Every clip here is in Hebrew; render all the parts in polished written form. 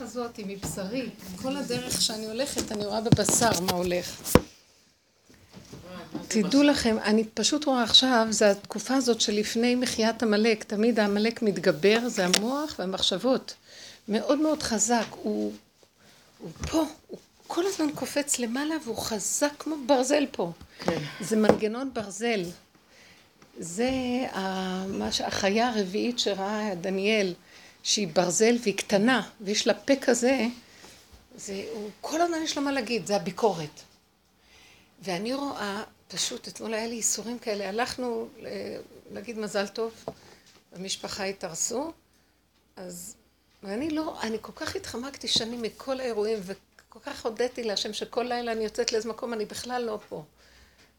הדרך הזאת היא מבשרי. כל הדרך שאני הולכת, אני רואה בבשר מה הולך. תדעו לכם, אני פשוט רואה עכשיו, זה התקופה הזאת שלפני מחיית המלאק. תמיד המלאק מתגבר, זה המוח והמחשבות. מאוד מאוד חזק, הוא פה, הוא כל הזמן קופץ למעלה והוא חזק כמו ברזל פה. כן. זה מנגנון ברזל. זה החיה הרביעית שראה דניאל, שהיא ברזל והיא קטנה, ויש לה פה כזה, כל הזמן יש לה מה להגיד, זה הביקורת. ואני רואה, פשוט אתמול היה לי איסורים כאלה, הלכנו להגיד מזל טוב, המשפחה התארסו, אז אני כל כך התחמקתי שאני מכל האירועים, וכל כך הודיתי להשם שכל לילה אני יוצאת לאיזה מקום, אני בכלל לא פה.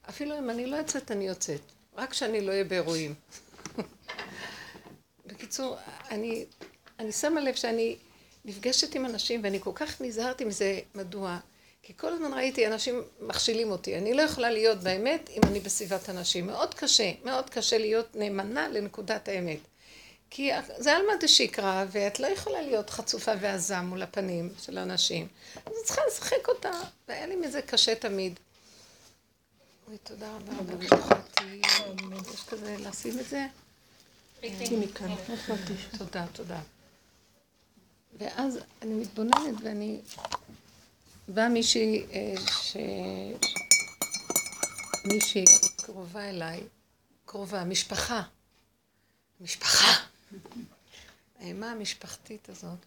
אפילו אם אני לא יוצאת, אני יוצאת. רק שאני לא אהיה באירועים. בקיצור, אני שמה לב שאני נפגשת עם אנשים, ואני כל כך נזהרתי מזה, מדוע? כי כל הזמן ראיתי, אנשים מכשילים אותי. אני לא יכולה להיות באמת אם אני בסביבת אנשים. מאוד קשה, מאוד קשה להיות נאמנה לנקודת האמת. כי זה על מה דשיקרה, ואת לא יכולה להיות חצופה ועזה מול הפנים של האנשים. אז את צריכה לשחק אותה, והיה לי מזה קשה תמיד. תודה רבה, ברשתתי, יש כזה לשים את זה? תודה, תודה. ואז אני מתבוננת ואני... באה מישהי קרובה אליי, קרובה, משפחה. משפחה. האימה המשפחתית הזאת.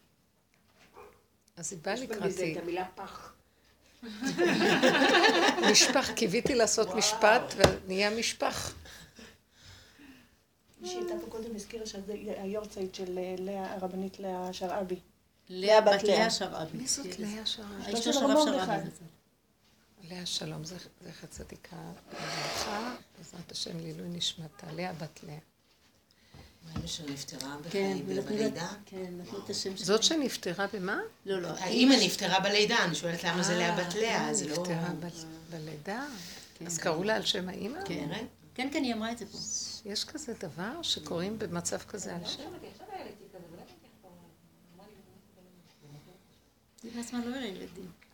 אז היא באה לקראתי. יש בזה את המילה פח. משפח, קיוויתי לעשות משפט ונהיה משפח. שהייתה פה קודם הזכירה שהיורצייט של הרבנית לאה שרעבי. לאה בת לאה שרעבי. מי זאת לאה שרעבי? האישה שרב שרעבי. לאה שלום, זכר צדיקה ברכה, בעזרת השם לעילוי נשמתה, לאה בת לאה. מה שנפטרה בחיים בלידה? כן, נתנו את השם שלה. זאת שנפטרה במה? לא, לא. האמא נפטרה בלידה, אני שואלת למה זה לאה בת לאה, זה לא... נפטרה בלידה? אז קראו לה על שם האמא? כן, כן, כן, היא אמרה את זה פה. יש כזה דבר שקוראים במצב כזה על שם?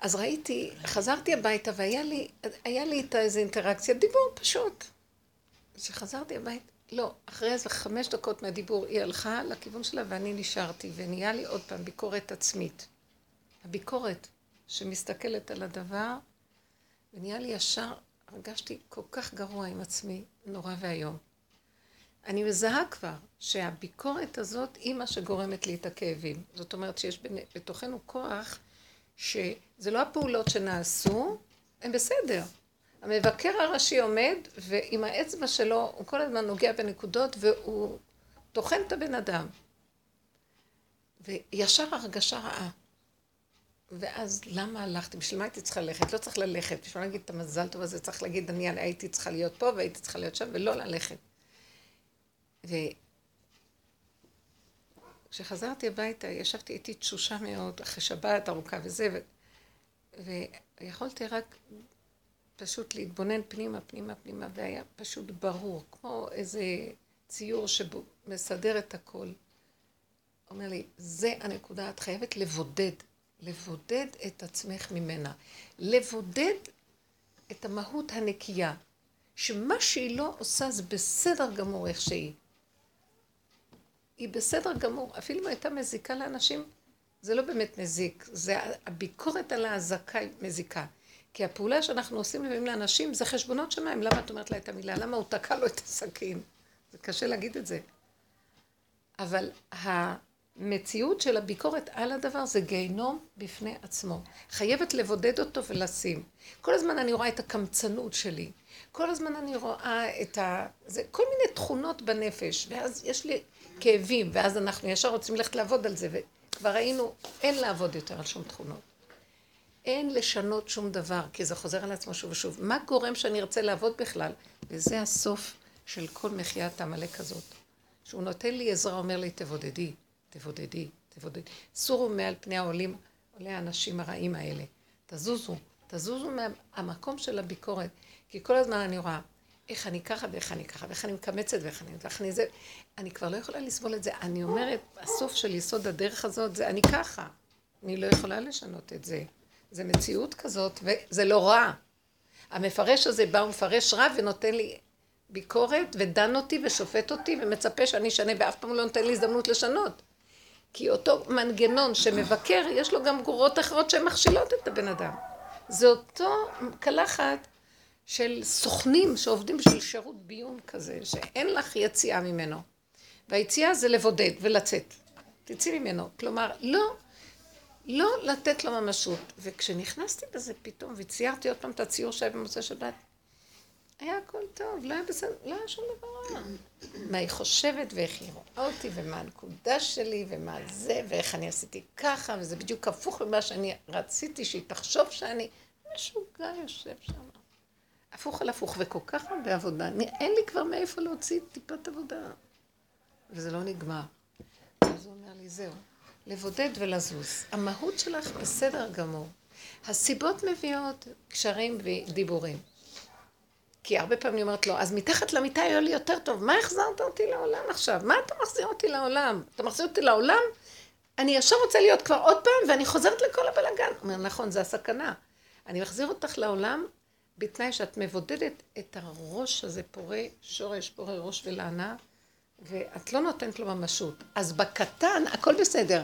אז ראיתי, חזרתי הביתה והיה לי איתה איזו אינטראקציה, דיבור פשוט. כשחזרתי הביתה. לא, אחרי איזה 5 דקות מהדיבור היא הלכה לכיוון שלה ואני נשארתי, ונהיה לי עוד פעם ביקורת עצמית. הביקורת שמסתכלת על הדבר, ונהיה לי ישר, הרגשתי כל כך גרוע עם עצמי, נורא והיום. אני מזהה כבר שהביקורת הזאת היא מה שגורמת לי את הכאבים. זאת אומרת שיש בתוכנו כוח שזה לא הפעולות שנעשו, הן בסדר. המבקר הראשי עומד, ועם האצבע שלו הוא כל הזמן נוגע בנקודות, והוא תוכן את הבן אדם. וישר הרגשה רעה. ואז למה הלכתי? בשביל מה הייתי צריכה ללכת? לא צריך ללכת. בשביל להגיד את המזל טוב הזה, צריך להגיד, אני הייתי צריכה להיות פה, והייתי צריכה להיות שם, ולא ללכת. וכשחזרתי הביתה, ישבתי איתי תשושה מאוד, אחרי שבת ארוכה וזה, ויכולתי רק... פשוט להתבונן פנימה, פנימה, פנימה, והיה פשוט ברור, כמו איזה ציור שמסדר את הכל. אומר לי, זה הנקודה, את חייבת לבודד, לבודד את עצמך ממנה. לבודד את המהות הנקייה, שמה שהיא לא עושה זה בסדר גמור איך שהיא. היא בסדר גמור, אפילו אם הייתה מזיקה לאנשים, זה לא באמת מזיק, זה הביקורת על ההזקה מזיקה. כי הפעולה שאנחנו עושים לפעמים לאנשים זה חשבונות שמיים. למה את אומרת לה את המילה? למה הוא תקע לו את הסכין? זה קשה להגיד את זה. אבל המציאות של הביקורת על הדבר זה גיהנום בפני עצמו. חייבת לבודד אותו ולשים. כל הזמן אני רואה את הקמצנות שלי. כל הזמן אני רואה את כל מיני תכונות בנפש. ואז יש לי כאבים, ואז אנחנו ישר רוצים ללכת לעבוד על זה. וכבר ראינו, אין לעבוד יותר על שום תכונות. אין לשנות שום דבר, כי זה חוזר על עצמו שוב ושוב. מה גורם שאני ארצה לעבוד בכלל? וזה הסוף של כל מחיית המלאק הזאת. שהוא נותן לי עזרה, אומר לי, תבודדי, תבודדי, תבודדי. סורו מעל פני העולים, עולי האנשים הרעים האלה. תזוזו, תזוזו מהמקום של הביקורת. כי כל הזמן אני רואה, איך אני ככה ואיך אני ככה, ואיך אני מקמצת ואיך אני זה. אני כבר לא יכולה לסבול את זה. אני אומרת, הסוף של יסוד הדרך הזאת זה אני ככה. אני לא יכולה לשנות את זה. זה מציאות כזאת, וזה לא רע. המפרש הזה בא ומפרש רע ונותן לי ביקורת, ודן אותי ושופט אותי, ומצפה שאני אשנה, ואף פעם לא נותן לי הזדמנות לשנות. כי אותו מנגנון שמבקר, יש לו גם גורות אחרות שהן מכשילות את הבן אדם. זה אותו קלחת של סוכנים שעובדים בשביל שירות ביון כזה, שאין לך יציאה ממנו. והיציאה זה לבודד ולצאת. תצאי ממנו. כלומר, לא לתת לו ממשות. וכשנכנסתי בזה פתאום, וציירתי עוד פעם את הציור שהיה במוצאי שבת, היה הכל טוב, לא היה בסדר, לא היה שום דבר. מה היא חושבת ואיך היא רואה אותי, ומה הנקודה שלי, ומה זה, ואיך אני עשיתי ככה, וזה בדיוק הפוך ממה שאני רציתי, שהיא תחשוב שאני משוגע יושב שם. הפוך על הפוך, וכל כך בעבודה. אין לי כבר מאיפה להוציא טיפת עבודה. וזה לא נגמר. אז הוא אומר לי, זהו, לבודד ולזוז. המהות שלך בסדר גמור. הסיבות מביאות קשרים ודיבורים. כי הרבה פעמים אני אומרת לו, אז מתחת למיטה היה לי יותר טוב, מה החזרת אותי לעולם עכשיו? מה אתה מחזיר אותי לעולם? אתה מחזיר אותי לעולם? אני ישר רוצה להיות כבר עוד פעם, ואני חוזרת לכל הבלגן. הוא אומר, נכון, זה הסכנה. אני מחזיר אותך לעולם, בתנאי שאת מבודדת את הראש הזה, פורה שורש, פורה ראש ולענה, ואת לא נותנת לו ממשות. אז בקטן, הכל בסדר.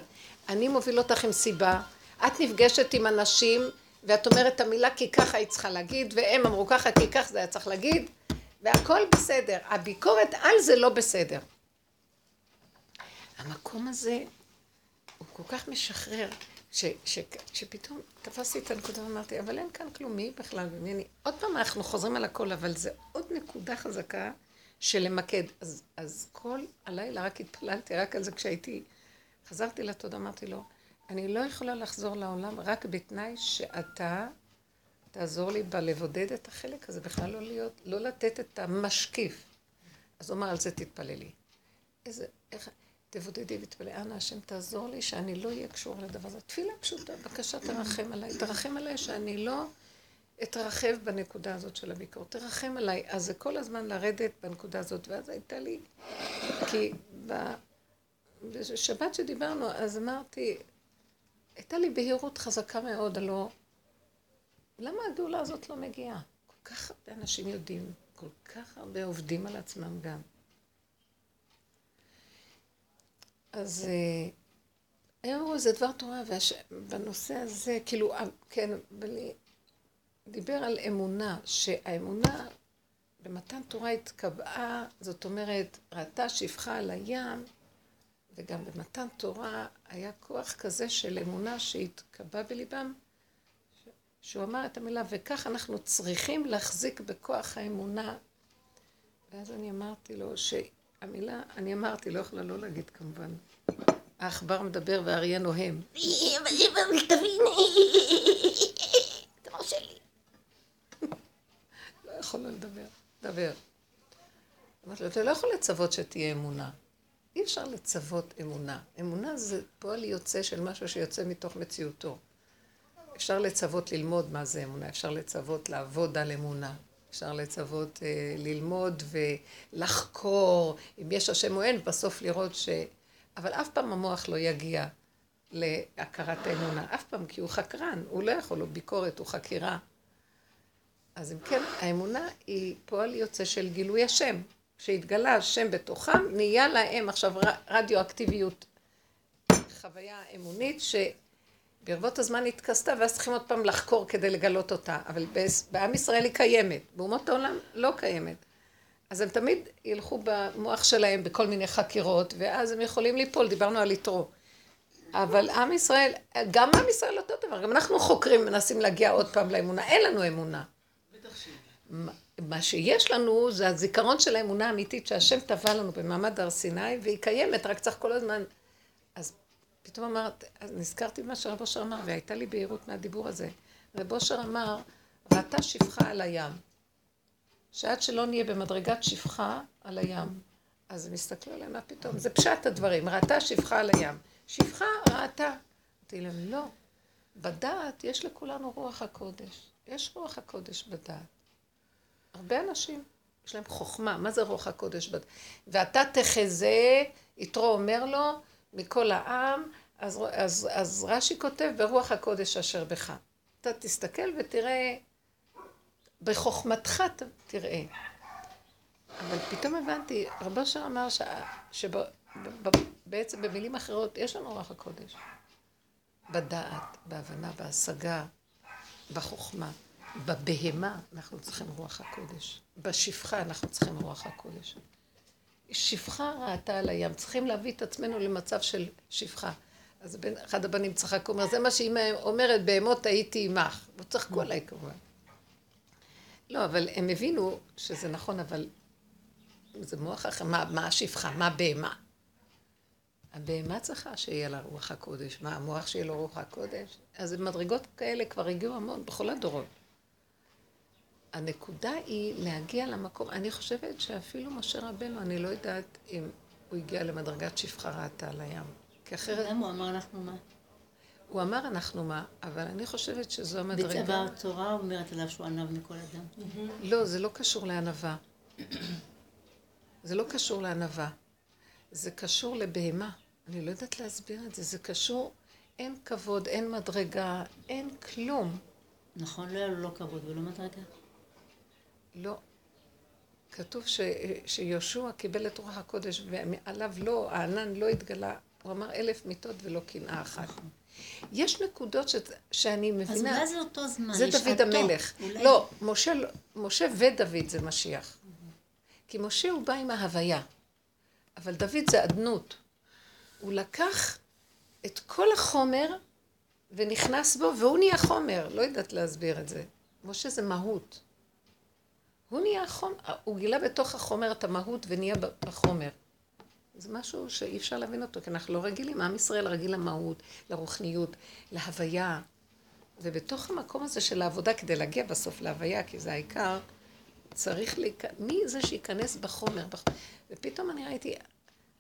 אני מוביל אותך עם סיבה, את נפגשת עם אנשים, ואת אומרת את המילה כי ככה היא צריכה להגיד, והם אמרו ככה כי כך זה היה צריך להגיד, והכל בסדר. הביקורת על זה לא בסדר. המקום הזה הוא כל כך משחרר, שפתאום תפסתי את הנקודה ואמרתי, אבל אין כאן כלום, מי בכלל ומי? עוד פעם אנחנו חוזרים על הכל, אבל זה עוד נקודה חזקה של למקד. אז כל הלילה רק התפללתי, רק על זה כשהייתי, חזרתי לתודה, אמרתי לו, אני לא יכולה לחזור לעולם רק בתנאי שאתה תעזור לי בלבודד את החלק הזה, בכלל לא להיות, לא לתת את המשקיף. אז הוא אמר, על זה תתפללי. תבודדי ותפללי, אנא השם תעזור לי שאני לא אהיה קשור לדבר הזה. תפילה פשוטה, בבקשה תרחם עליי, תרחם עליי שאני לא אתרחב בנקודה הזאת של הביקור, תרחם עליי. אז זה כל הזמן לרדת בנקודה הזאת, ואז הייתה לי, כי בשבת שדיברנו, אז אמרתי, הייתה לי בהירות חזקה מאוד, הלא, למה הגאולה הזאת לא מגיעה? כל כך הרבה אנשים יודעים, כל כך הרבה עובדים על עצמם גם. אז אמרו, זה דבר תורה, ובנושא הזה, כאילו, כן, בלי, דיבר על אמונה, שהאמונה במתן תורה התקבעה, זאת אומרת, ראתה שפחה על הים, וגם במתן תורה היה כוח כזה של אמונה שהתקבע בליבם, שהוא אמר את המילה, וכך אנחנו צריכים להחזיק בכוח האמונה. ואז אני אמרתי לו שהמילה, אני אמרתי, לא יכולה לא להגיד כמובן, העכבר מדבר והאריה נוהם. כמו שלי. לא יכולה לדבר, דבר. אמרתי לו, אתה לא יכול לצוות שתהיה אמונה. אי אפשר לצוות אמונה. אמונה זה פועל יוצא של משהו שיוצא מתוך מציאותו. אפשר לצוות ללמוד מה זה אמונה, אפשר לצוות לעבוד על אמונה, אפשר לצוות ללמוד ולחקור, אם יש השם או אין, בסוף לראות ש... אבל אף פעם המוח לא יגיע להכרת האמונה, אף פעם, כי הוא חקרן, הוא לא יכול, הוא ביקורת, הוא חקירה. אז אם כן, האמונה היא פועל יוצא של גילוי השם. שהתגלה השם בתוכם, נהיה להם עכשיו רדיואקטיביות, חוויה אמונית שברבות הזמן התכסתה, ואז צריכים עוד פעם לחקור כדי לגלות אותה. אבל בעם ישראל היא קיימת, באומות העולם לא קיימת. אז הם תמיד ילכו במוח שלהם בכל מיני חקירות, ואז הם יכולים ליפול, דיברנו על יתרו. אבל עם ישראל, גם עם ישראל אותו דבר, גם אנחנו חוקרים, מנסים להגיע עוד פעם לאמונה, אין לנו אמונה. בטח שיהיה. מה שיש לנו זה הזיכרון של האמונה האמיתית שהשם טבע לנו במעמד הר סיני, והיא קיימת, רק צריך כל הזמן. אז פתאום אמרת, אז נזכרתי מה שרב אושר אמר, והייתה לי בהירות מהדיבור הזה. רב אושר אמר, ראתה שפחה על הים. שעד שלא נהיה במדרגת שפחה על הים. אז הם הסתכלו עליהם, מה פתאום? זה פשט הדברים, ראתה שפחה על הים. שפחה ראתה. אמרתי להם, לא. בדעת יש לכולנו רוח הקודש. יש רוח הקודש בדעת. הרבה אנשים, יש להם חוכמה, מה זה רוח הקודש? ואתה תחזה, יתרו אומר לו, מכל העם, אז רש"י כותב ברוח הקודש אשר בך. אתה תסתכל ותראה, בחוכמתך תראה. אבל פתאום הבנתי, רב אשר אמר שבעצם במילים אחרות יש לנו רוח הקודש. בדעת, בהבנה, בהשגה, בחוכמה, בבהמה אנחנו צריכים רוח הקודש. בשפחה אנחנו צריכים רוח הקודש. שפחה ראתה על הים, צריכים להביא את עצמנו למצב של שפחה. אז אחד הבנים צחק, אומר, זה מה שאמא אומרת, בהמות הייתי עמך. לא צחקו עליי כמובן. לא, אבל הם הבינו שזה נכון, אבל זה מוח אחר, מה השפחה, מה בהמה? הבהמה צריכה שיהיה לה רוח הקודש, מה המוח שיהיה לו רוח הקודש? אז מדרגות כאלה כבר הגיעו המון בכל הדורות. הנקודה היא להגיע למקום, אני חושבת שאפילו משה רבנו, אני לא יודעת אם הוא הגיע למדרגת שפחה ראתה על הים. כי אחרת... למה הוא אמר אנחנו מה? הוא אמר אנחנו מה, אבל אני חושבת שזו המדרגה... בצבא התורה אומרת עליו שהוא ענב מכל אדם. לא, זה לא קשור לענבה. זה לא קשור לענבה. זה קשור לבהמה. אני לא יודעת להסביר את זה. זה קשור, אין כבוד, אין מדרגה, אין כלום. נכון, לא היה לו לא כבוד ולא מדרגה. לא. כתוב שיהושע קיבל את רוח הקודש ועליו לא, הענן לא התגלה. הוא אמר 1,000 מיטות ולא קנאה אחת. יש נקודות שאני מבינה. אז אולי זה אותו זמן. זה דוד המלך. לא, משה ודוד זה משיח. כי משה הוא בא עם ההוויה. אבל דוד זה עדנות. הוא לקח את כל החומר ונכנס בו, והוא נהיה חומר. לא יודעת להסביר את זה. משה זה מהות. הוא נהיה חומר, הוא גילה בתוך החומר את המהות ונהיה בחומר. זה משהו שאי אפשר להבין אותו, כי אנחנו לא רגילים. עם ישראל רגיל למהות, לרוחניות, להוויה. ובתוך המקום הזה של העבודה, כדי להגיע בסוף להוויה, כי זה העיקר, צריך להיכנס, מי זה שייכנס בחומר? ופתאום אני ראיתי,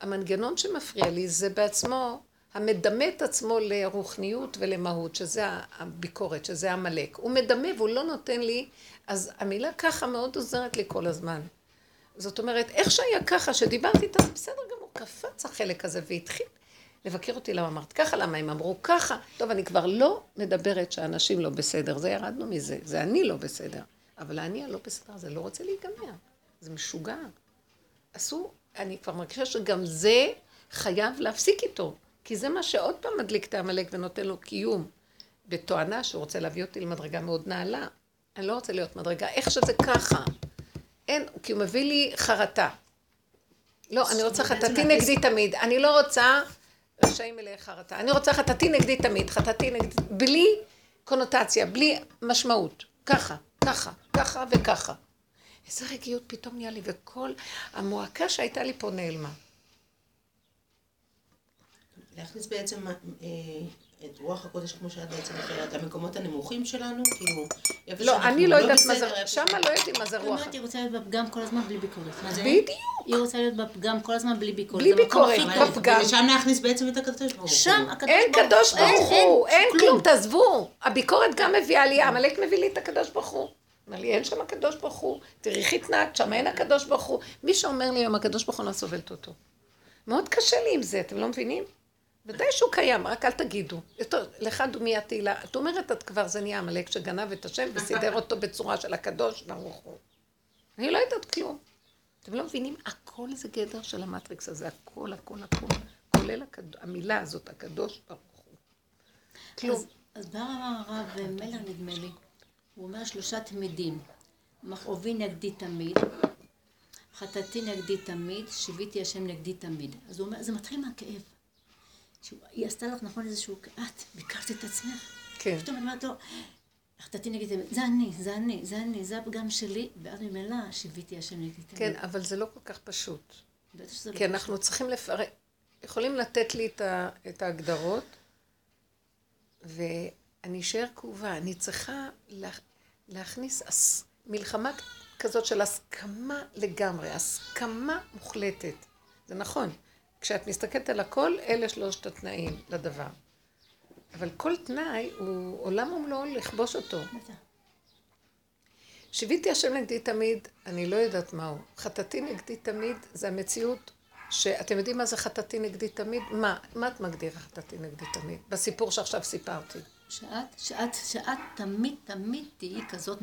המנגנון שמפריע לי זה בעצמו, המדמה את עצמו לרוחניות ולמהות, שזה הביקורת, שזה המלאק. הוא מדמה והוא לא נותן לי, אז המילה ככה מאוד עוזרת לי כל הזמן. זאת אומרת, איך שהיה ככה, שדיברתי איתה, בסדר גמור, קפץ החלק הזה והתחיל לבקר אותי למה אמרת ככה, למה הם אמרו ככה. טוב, אני כבר לא מדברת שהאנשים לא בסדר, זה ירדנו מזה, זה אני לא בסדר. אבל אני לא בסדר, זה לא רוצה להיגמר, זה משוגע. אסור, אני כבר מרגישה שגם זה חייב להפסיק איתו, כי זה מה שעוד פעם מדליק את המלאק ונותן לו קיום, בתואנה שהוא רוצה להביא אותי למדרגה מאוד נעלה. אני לא רוצה להיות מדרגה, איך שזה ככה. אין, כי הוא מביא לי חרטה. לא, אני רוצה חטאתי נגדי תמיד. אני לא רוצה רשעים אלי חרטה. אני רוצה חטאתי נגדי תמיד, חטאתי נגדי, בלי קונוטציה, בלי משמעות. ככה, ככה, ככה וככה. איזה רגיעות פתאום נהיה לי, וכל המועקה שהייתה לי פה נעלמה. להכניס בעצם את רוח הקודש כמו שאת בעצם אחרת, המקומות הנמוכים שלנו, כאילו... לא, אני לא יודעת מה זה, שמה לא יודעת מה זה רוח. זאת אומרת, היא רוצה להיות בפגם כל הזמן בלי ביקורת. בדיוק. היא רוצה להיות בפגם כל הזמן בלי ביקורת. בלי ביקורת, בפגם. ושם להכניס בעצם את הקדוש ברוך הוא. שם, הקדוש ברוך הוא. אין כלום, תעזבו. הביקורת גם מביאה לי, המלאק מביא לי את הקדוש ברוך הוא. אומר לי, אין שם הקדוש ברוך הוא, תריחית נעק, שם אין הקדוש ברוך הוא. מי שאומר לי, אם הקדוש ברוך הוא לא סובלת אותו. מאוד קשה לי עם זה, אתם לא מבינים? ודאי שהוא קיים, רק אל תגידו. לך דומי התהילה, את אומרת את כבר, זה נהיה המלאק שגנב את השם וסידר אותו בצורה של הקדוש ברוך הוא. אני לא יודעת כלום. אתם לא מבינים? הכל זה גדר של המטריקס הזה, הכל, הכל, הכל, כולל המילה הזאת, הקדוש ברוך הוא. כלום. אז בא הרב מלר נדמה לי, הוא אומר שלושה תמידים, מכאובי נגדי תמיד, חטאתי נגדי תמיד, שיביתי השם נגדי תמיד. אז הוא אומר, זה מתחיל מהכאב. היא עשתה לך נכון איזשהו, את ביקרת את עצמך. כן. פתאום אני אומרת לו, חטאתי נגדי תמיד, זה אני, זה הפגם שלי, ואז ממילא שיביתי השם נגדי תמיד. כן, אבל זה לא כל כך פשוט. כי אנחנו צריכים לפרט, יכולים לתת לי את ההגדרות, אני אשאר כאובה, אני צריכה להכניס מלחמה כזאת של הסכמה לגמרי, הסכמה מוחלטת. זה נכון, כשאת מסתכלת על הכל, אלה שלושת התנאים לדבר. אבל כל תנאי הוא עולם ומלואו לכבוש אותו. שיביתי השם נגדי תמיד, אני לא יודעת מהו. חטאתי נגדי תמיד, זה המציאות שאתם יודעים מה זה חטאתי נגדי תמיד? מה את מגדירה חטאתי נגדי תמיד? בסיפור שעכשיו סיפרתי. שאת תמיד תהיי כזאת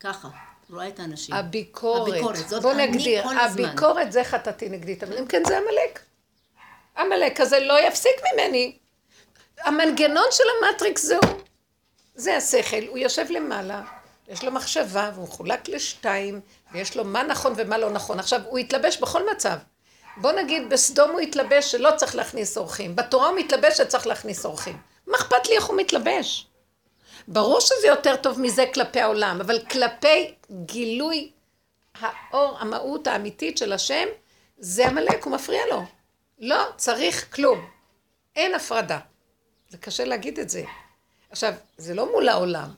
ככה, רואה את האנשים. הביקורת, זאת אני כל הזמן. הביקורת זה חטאתי נגדי תמיד. אם כן זה המלאק. המלאק הזה לא יפסיק ממני. המנגנון של המטריקס זהו. זה השכל, הוא יושב למעלה, יש לו מחשבה והוא חולק לשתיים, ויש לו מה נכון ומה לא נכון. עכשיו, הוא יתלבש בכל מצב. בוא נגיד, בסדום הוא יתלבש שלא צריך להכניס אורחים, בתורה הוא מתלבש שצריך להכניס אורחים. מה אכפת לי איך הוא מתלבש? ברור שזה יותר טוב מזה כלפי העולם, אבל כלפי גילוי האור, המהות האמיתית של השם, זה המלאק, הוא מפריע לו. לא צריך כלום, אין הפרדה. זה קשה להגיד את זה. עכשיו, זה לא מול העולם.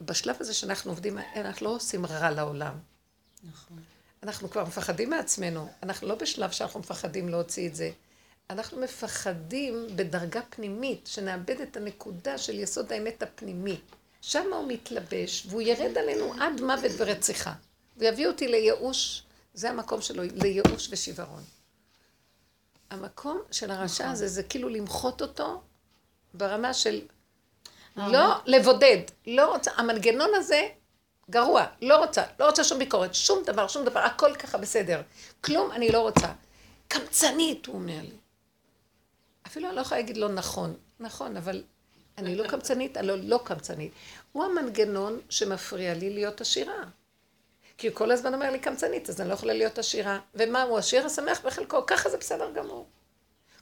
בשלב הזה שאנחנו עובדים, אנחנו לא עושים רע לעולם. נכון. אנחנו כבר מפחדים מעצמנו. אנחנו לא בשלב שאנחנו מפחדים להוציא את זה. אנחנו מפחדים בדרגה פנימית, שנאבד את הנקודה של יסוד האמת הפנימי. שם הוא מתלבש, והוא ירד עלינו עד מוות ורציחה. הוא יביא אותי לייאוש, זה המקום שלו, לייאוש ושברון. המקום של הרשע הזה, זה כאילו למחות אותו ברמה של... לא לבודד, לא רוצה, המנגנון הזה גרוע, לא רוצה שום ביקורת, שום דבר, הכל ככה בסדר, כלום אני לא רוצה. קמצנית, הוא אומר לי. אפילו אני לא יכולה להגיד לו נכון, אבל אני לא קמצנית, אני לא קמצנית. הוא המנגנון שמפריע לי להיות עשירה. כי הוא כל הזמן אומר לי קמצנית, אז אני לא יכולה להיות עשירה. ומה, הוא עשיר השמח בחלקו, ככה זה בסדר גמור.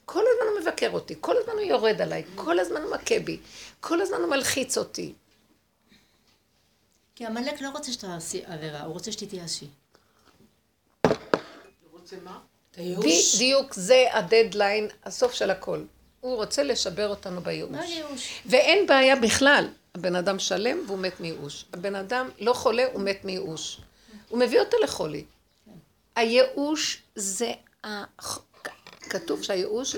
כל הזמן הוא מבקר אותי, כל הזמן הוא יורד עליי, כל הזמן הוא מכה בי, כל הזמן הוא מלחיץ אותי. כי המלאק לא רוצה שתעשי עבירה, הוא רוצה שתתייאשי. הוא רוצה מה? תייאוש. בדיוק זה הדדליין, הסוף של הכל. הוא רוצה לשבר אותנו בייאוש. מה ייאוש? ואין בעיה בכלל. הבן אדם שלם והוא מת מייאוש. הבן אדם לא חולה, הוא מת מייאוש. הוא מביא אותו לחולי. הייאוש זה כתוב שהייאוש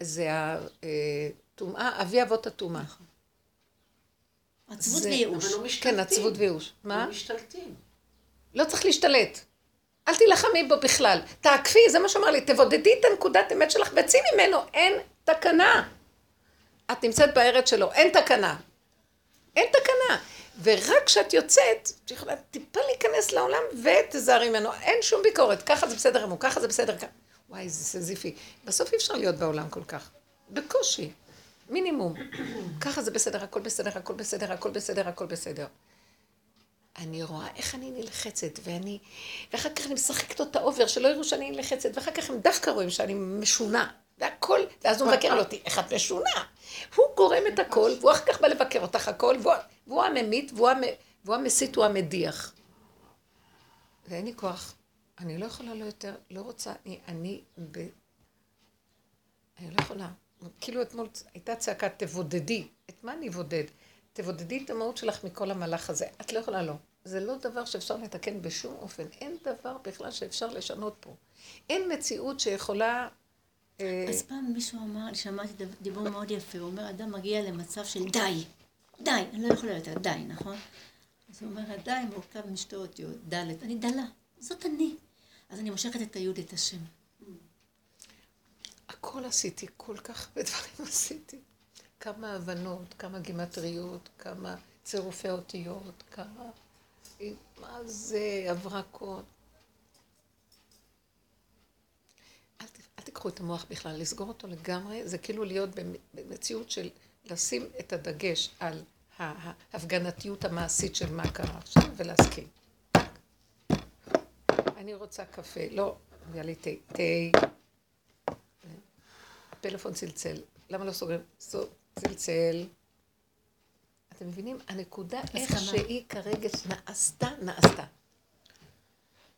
זה הטומאה, אבי אבות הטומאה. עצבות וייאוש. אבל לא משתלטים. כן, עצבות וייאוש. מה? לא משתלטים. לא צריך להשתלט. אל תילחמי בו בכלל. תעקפי, זה מה שאמר לי, תבודדי את הנקודת אמת שלך, בצי ממנו, אין תקנה. את נמצאת בארץ שלו, אין תקנה. אין תקנה. ורק כשאת יוצאת, שיכולה טיפה להיכנס לעולם ותזהרי ממנו, אין שום ביקורת, ככה זה בסדר אמור, ככה זה בסדר, ככה. וואי, זה סזיפי. בסוף אי אפשר להיות בעולם כל כך. בקושי, מינימום. ככה זה בסדר, הכל בסדר. אני רואה איך אני נלחצת, ואחר כך אני משחקת אותה עובר, שלא יראו שאני נלחצת, ואחר כך הם דווקא רואים שאני משונה. והכל, ואז הוא מבקר אותי, איך את משונה? הוא גורם את הכל, והוא אחר כך בא לבקר אותך הכל, והוא הממית, והוא המסית, הוא המדיח. ואין לי כוח, אני לא יכולה לא יותר, לא רוצה, אני לא יכולה. כאילו אתמול הייתה צעקה, תבודדי, את מה אני אבודד? תבודדי את המהות שלך מכל המהלך הזה, את לא יכולה לא. זה לא דבר שאפשר לתקן בשום אופן, אין דבר בכלל שאפשר לשנות פה. אין מציאות שיכולה... אז פעם מישהו אמר, שמעתי דיבור מאוד יפה, הוא אומר, אדם מגיע למצב של די, אני לא יכולה יותר, די, נכון? אז הוא אומר, די מורכב משתי אותיות, דלת, אני דלה, זאת אני. אז אני מושכת את היוד, את השם. הכל עשיתי, כל כך בדברים עשיתי. כמה הבנות, כמה גימטריות, כמה צירופי אותיות, כמה... מה זה הברקות? אל תיקחו את המוח בכלל, לסגור אותו לגמרי, זה כאילו להיות במציאות של לשים את הדגש על ההפגנתיות המעשית של מה קרה עכשיו, ולהסכים. אני רוצה קפה, לא, היה לי תה. הפלאפון צלצל, למה לא סוגרים? צלצל. אתם מבינים? הנקודה איך שהיא כרגע נעשתה.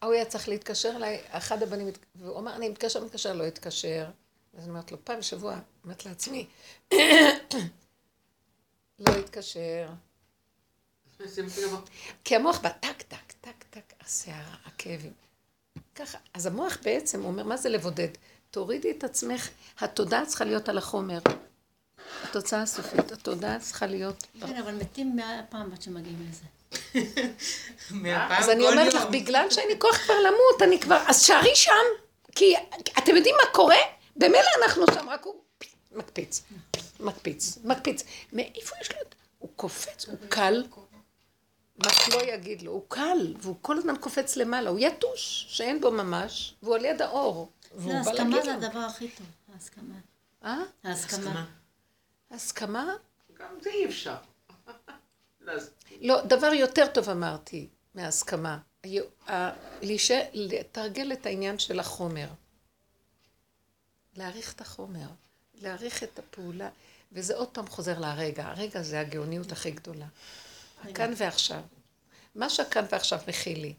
הוא היה צריך להתקשר אליי, אחד הבנים, והוא אומר, אני מתקשר, לא התקשר. אז אני אומרת לו, פעם בשבוע, אמרת לעצמי, לא התקשר. כי המוח בא, טק, השערה, הכאבים. ככה, אז המוח בעצם אומר, מה זה לבודד? תורידי את עצמך, התודעה צריכה להיות על החומר. התוצאה הסופית, התודעה צריכה להיות... כן, אבל מתים 100 פעם עד שמגיעים לזה. אז אני אומרת לך, בגלל שאין לי כוח כבר למות, אני כבר, אז שערי שם, כי אתם יודעים מה קורה? במילא אנחנו שם, רק הוא מקפיץ, מקפיץ, מקפיץ. מאיפה יש לו? הוא קופץ, הוא קל. מה שלא יגיד לו, הוא קל, והוא כל הזמן קופץ למעלה, הוא יתוש, שאין בו ממש, והוא על יד האור. ההסכמה זה הדבר הכי טוב, ההסכמה. ההסכמה. ההסכמה? גם זה אי אפשר. לא, דבר יותר טוב אמרתי מההסכמה, לתרגל את העניין של החומר. להעריך את החומר, להעריך את הפעולה, וזה עוד פעם חוזר להרגע, הרגע זה הגאוניות הכי גדולה. כאן ועכשיו. מה שכאן ועכשיו מכיל לי,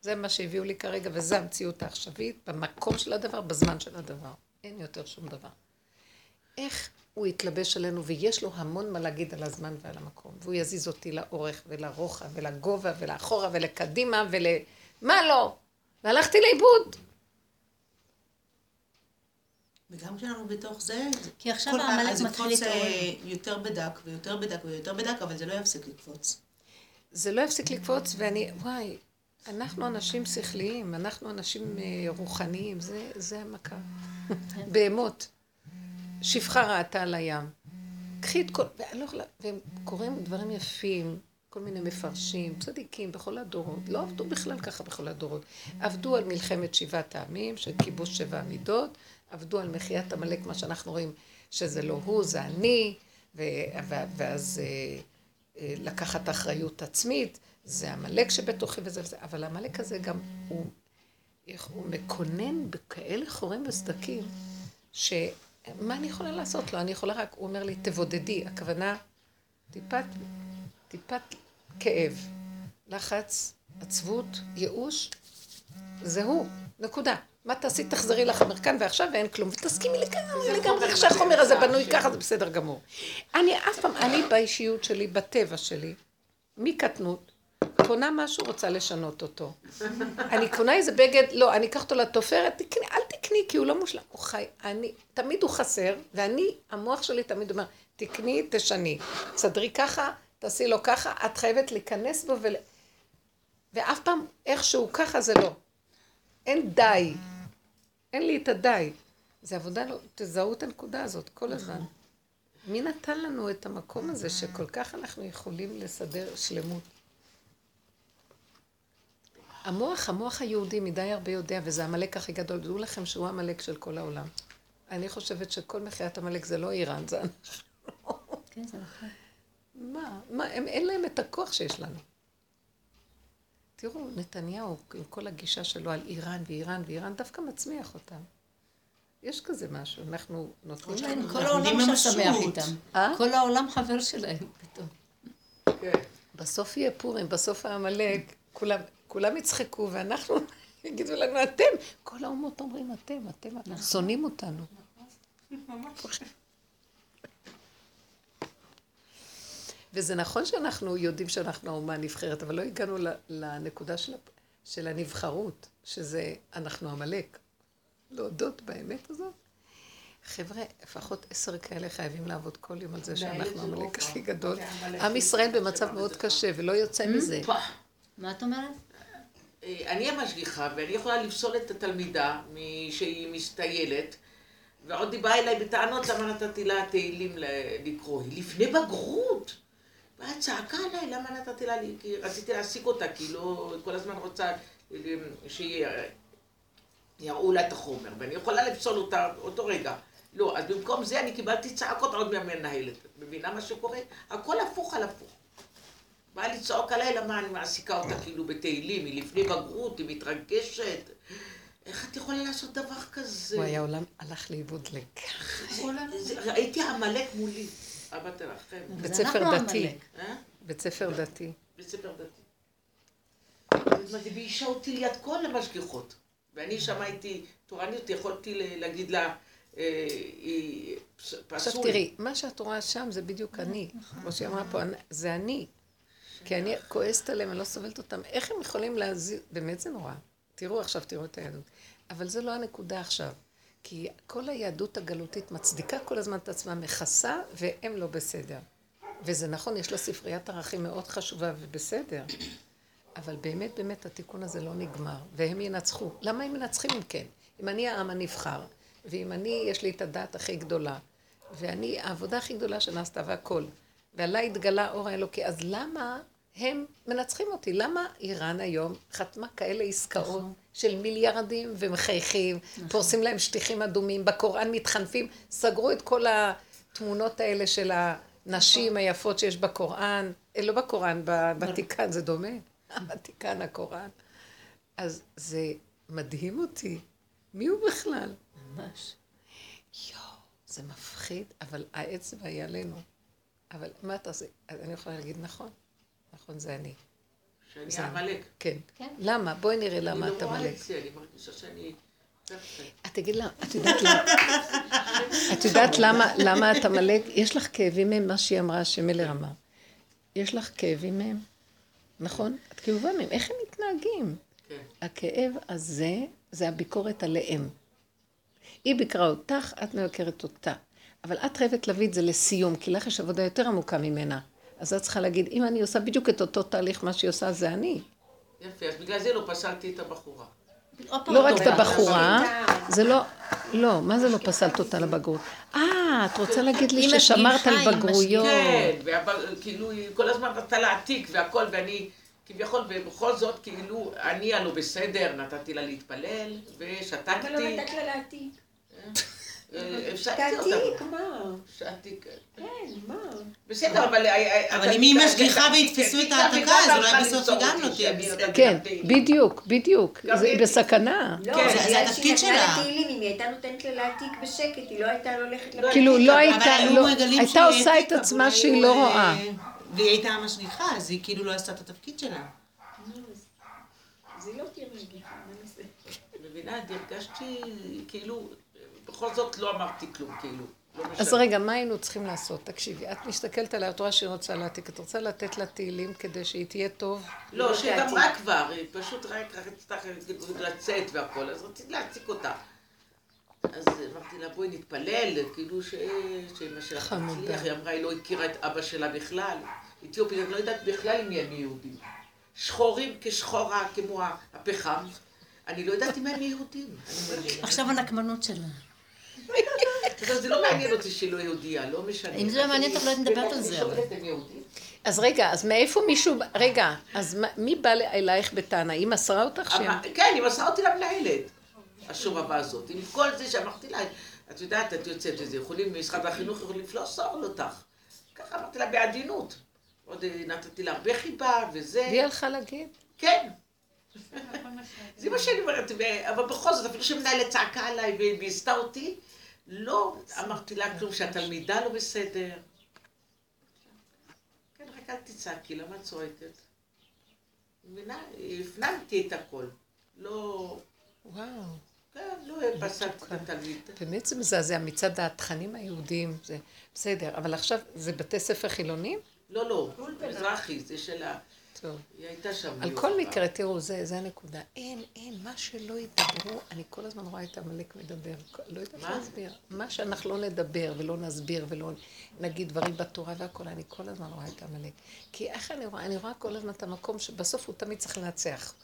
זה מה שהביאו לי כרגע, וזה המציאות העכשווית, במקום של הדבר, בזמן של הדבר. אין יותר שום דבר. איך הוא יתלבש עלינו, ויש לו המון מה להגיד על הזמן ועל המקום, והוא יזיז אותי לאורך ולרוחב ולגובה ולאחורה ולקדימה ולמה לא? והלכתי לאיבוד. וגם כשאנחנו בתוך זה, כי עכשיו העמלק מתחיל יותר בדק ויותר בדק ויותר בדק, אבל זה לא יפסיק לקפוץ. זה לא יפסיק לקפוץ, ואני, וואי, אנחנו אנשים שכליים, אנחנו אנשים רוחניים, זה המכה. בהמות. שפחה ראתה על הים. קחי את כל, והם קוראים דברים יפים, כל מיני מפרשים, צדיקים, בכל הדורות. לא עבדו בכלל ככה בכל הדורות. עבדו על מלחמת 7 העמים, של כיבוש 7 המידות, עבדו על מחיית המלך, מה שאנחנו רואים שזה לא הוא, זה אני, ואז לקחת אחריות עצמית, זה המלך שבתוכי וזה וזה, אבל המלך הזה גם הוא מקונן בכאלה חורים וסדקים, שמה אני יכולה לעשות לו? אני יכולה רק, הוא אומר לי, תבודדי, הכוונה, טיפת כאב, לחץ, עצבות, ייאוש, זה הוא, נקודה. מה תעשי? תחזרי לחמר כאן ועכשיו ואין כלום, ותסכימי לגמרי איך שהחומר הזה בנוי ככה, זה בסדר גמור. אני אף פעם, אני באישיות שלי, בטבע שלי, מקטנות, קונה משהו, רוצה לשנות אותו. אני קונה איזה בגד, לא, אני אקח אותו לתופרת, אל תקני, כי הוא לא מושלם. הוא חי, תמיד הוא חסר, ואני, המוח שלי תמיד אומר, תקני, תשני, תסדרי ככה, תעשי לו ככה, את חייבת להיכנס בו, ואף פעם איכשהו ככה זה לא. אין די. אין לי את הדי. זה עבודה, לא, תזהו את הנקודה הזאת כל הזמן. מי נתן לנו את המקום הזה שכל כך אנחנו יכולים לסדר שלמות? המוח היהודי מדי הרבה יודע, וזה המלך הכי גדול. דעו לכם שהוא המלך של כל העולם. אני חושבת שכל מחיית המלך זה לא איראן, זה אנחנו. כן, זה נכון. מה, אין להם את הכוח שיש לנו. תראו, נתניהו, עם כל הגישה שלו על איראן ואיראן ואיראן, דווקא מצמיח אותם. יש כזה משהו, אנחנו נותנים להם. כל העולם שמשמח איתם. כל העולם חבר שלהם פתאום. בסוף יהיה פורים, בסוף העמלק, כולם יצחקו, ואנחנו יגידו לנו, אתם, כל האומות אומרים, אתם, שונאים אותנו. וזה נכון שאנחנו יודעים שאנחנו האומה הנבחרת, אבל לא הגענו לנקודה של הנבחרות, שזה אנחנו המלך. להודות באמת הזאת. חבר'ה, לפחות 10 כאלה חייבים לעבוד כל יום על זה שאנחנו המלך הכי גדול. עם ישראל במצב מאוד קשה ולא יוצא מזה. מה את אומרת? אני המשגיחה ואני יכולה לפסול את התלמידה שהיא מסתיילת, ועוד היא באה אליי בטענות למה נתתי לה תהילים לקרוא. היא לפני בגרות. ואת צעקה עליי, למה נתתי לה, כי רציתי להעסיק אותה, כי היא לא, כל הזמן רוצה שיראו לה את החומר, ואני יכולה לפסול אותה אותו רגע. לא, אז במקום זה אני קיבלתי צעקות עוד מהמנהלת. מבינה מה שקורה? הכל הפוך על הפוך. באה לצעוק עליי, למה אני מעסיקה אותה כאילו בתהילים, היא לפני בגרות, היא מתרגשת. איך את יכולה לעשות דבר כזה? וואי, העולם הלך לאיבוד לכך. ראיתי המלך מולי. אבא לכם. בית ספר דתי. בית ספר דתי. בית ספר דתי. זה באישה אותי ליד כל המשגיחות. ואני שם הייתי תורניות, יכולתי להגיד לה, פסול. עכשיו תראי, מה שאת רואה שם זה בדיוק אני. כמו שאמרה פה, זה אני. כי אני כועסת עליהם, אני לא סובלת אותם. איך הם יכולים להזיז? באמת זה נורא. תראו עכשיו, תראו את היהדות. אבל זה לא הנקודה עכשיו. כי כל היהדות הגלותית מצדיקה כל הזמן את עצמה, מכסה, והם לא בסדר. וזה נכון, יש לה ספריית ערכים מאוד חשובה ובסדר, אבל באמת באמת התיקון הזה לא נגמר, והם ינצחו. למה הם מנצחים אם כן? אם אני העם הנבחר, ואם אני, יש לי את הדת הכי גדולה, ואני, העבודה הכי גדולה שנעשתה והכל, ועלה התגלה אור האלוקי, אז למה הם מנצחים אותי? למה איראן היום חתמה כאלה עסקאות של מיליארדים ומחייכים, פורסים להם שטיחים אדומים, בקוראן מתחנפים, סגרו את כל התמונות האלה של הנשים היפות שיש בקוראן, לא בקוראן, בוותיקן, זה דומה, הוותיקן, הקוראן. אז זה מדהים אותי, מי הוא בכלל? ממש. יואו, זה מפחיד, אבל העצב היה לנו. אבל מה אתה עושה? אני יכולה להגיד נכון? נכון, זה אני. שאני אמלק. כן. למה? בואי נראה למה אתה אמלק. אני לא רואה את זה, אני מרגישה שאני... את תגיד לה, את יודעת למה? את יודעת למה אתה אמלק? יש לך כאבים מהם, מה שהיא אמרה, שמלר אמר. יש לך כאבים מהם, נכון? את כאובה מהם, איך הם מתנהגים? הכאב הזה, זה הביקורת עליהם. היא ביקרה אותך, את מבקרת אותה. אבל את חייבת להביא את זה לסיום, כי לך יש עבודה יותר עמוקה ממנה. אז את צריכה להגיד, אם אני עושה בדיוק את אותו תהליך, מה שהיא עושה זה אני. יפה, אז בגלל זה לא פסלתי את הבחורה. לא רק את הבחורה, זה לא, לא, מה זה לא פסלת אותה לבגרות? את רוצה להגיד לי ששמרת על בגרויות. כן, כאילו, כל הזמן רצתה להעתיק והכל, ואני, כביכול, ובכל זאת, כאילו, אני הלא בסדר, נתתי לה להתפלל, ושתקתי. אבל לא נתת לה להעתיק. תעתיק, מה? שעתיק. כן, מה? בסדר, אבל אם היא משליחה והתפסו את העתקה, אז אולי בסוף שגם לא תהיה. כן, בדיוק, בדיוק. היא בסכנה. לא, זה התפקיד שלה. אם היא הייתה נותנת לה להעתיק בשקט, היא לא הייתה הולכת לבית. כאילו, לא הייתה, הייתה עושה את עצמה שהיא לא רואה. והיא הייתה המשליחה, אז היא כאילו לא עשתה את התפקיד שלה. זה לא תהיה משליחה, מה נעשה? מבינה, הרגשתי כאילו... בכל זאת לא אמרתי כלום, כאילו. אז רגע, מה היינו צריכים לעשות? תקשיבי, את מסתכלת על התורה שהיא רוצה להתיק, את רוצה לתת לה תהילים כדי שהיא תהיה טוב? לא, שהיא אמרה כבר, היא פשוט רצתה לצאת והכל, אז רציתי להציק אותה. אז אמרתי לה, בואי נתפלל, כאילו שאמא שלה תצליח, היא אמרה, היא לא הכירה את אבא שלה בכלל. אתיופית, אני לא יודעת בכלל אם הם יהודים. שחורים כשחורה, כמו הפחם, אני לא יודעת אם הם יהודים. עכשיו הנקמנות שלה. זה לא מעניין אותי שלא יהודייה, לא משנה. אם זה לא מעניין, אתה לא נדברת על זה. אז רגע, אז מאיפה מישהו... רגע, אז מי בא אלייך בטענה? היא מסרה אותך שם? כן, היא מסרה אותי למנהלת, השורבה הזאת. עם כל זה שאמרתי לה, את יודעת, את יוצאת לזה, יכולים, משרד החינוך יכולים לא סור אותך. ככה אמרתי לה בעדינות. עוד נתתי לה הרבה חיבה וזה... והיא הלכה להגיד? כן. זה מה שאני אומרת, אבל בכל זאת, אפילו שמנהלת צעקה עליי והסתה אותי, לא אמרתי לה כלום שהתלמידה לא בסדר. כן, רק אל תצעקי, למה את צועקת? הפנמתי את הכל. לא... וואו. כן, לא פסלתי את התלמידה. באמת זה מזעזע, מצד התכנים היהודיים, זה בסדר. אבל עכשיו, זה בתי ספר חילונים? לא, לא, מזרחי, זה של ה... היא הייתה שם. על כל מקרה, תראו, זה הנקודה. אין, מה שלא ידברו, אני כל הזמן רואה את המלאק מדבר. לא יודעת להסביר. מה שאנחנו לא נדבר ולא נסביר ולא נגיד דברים בתורה והכל, אני כל הזמן רואה את המלאק. כי איך אני רואה? אני רואה כל הזמן את המקום שבסוף הוא תמיד צריך לנצח.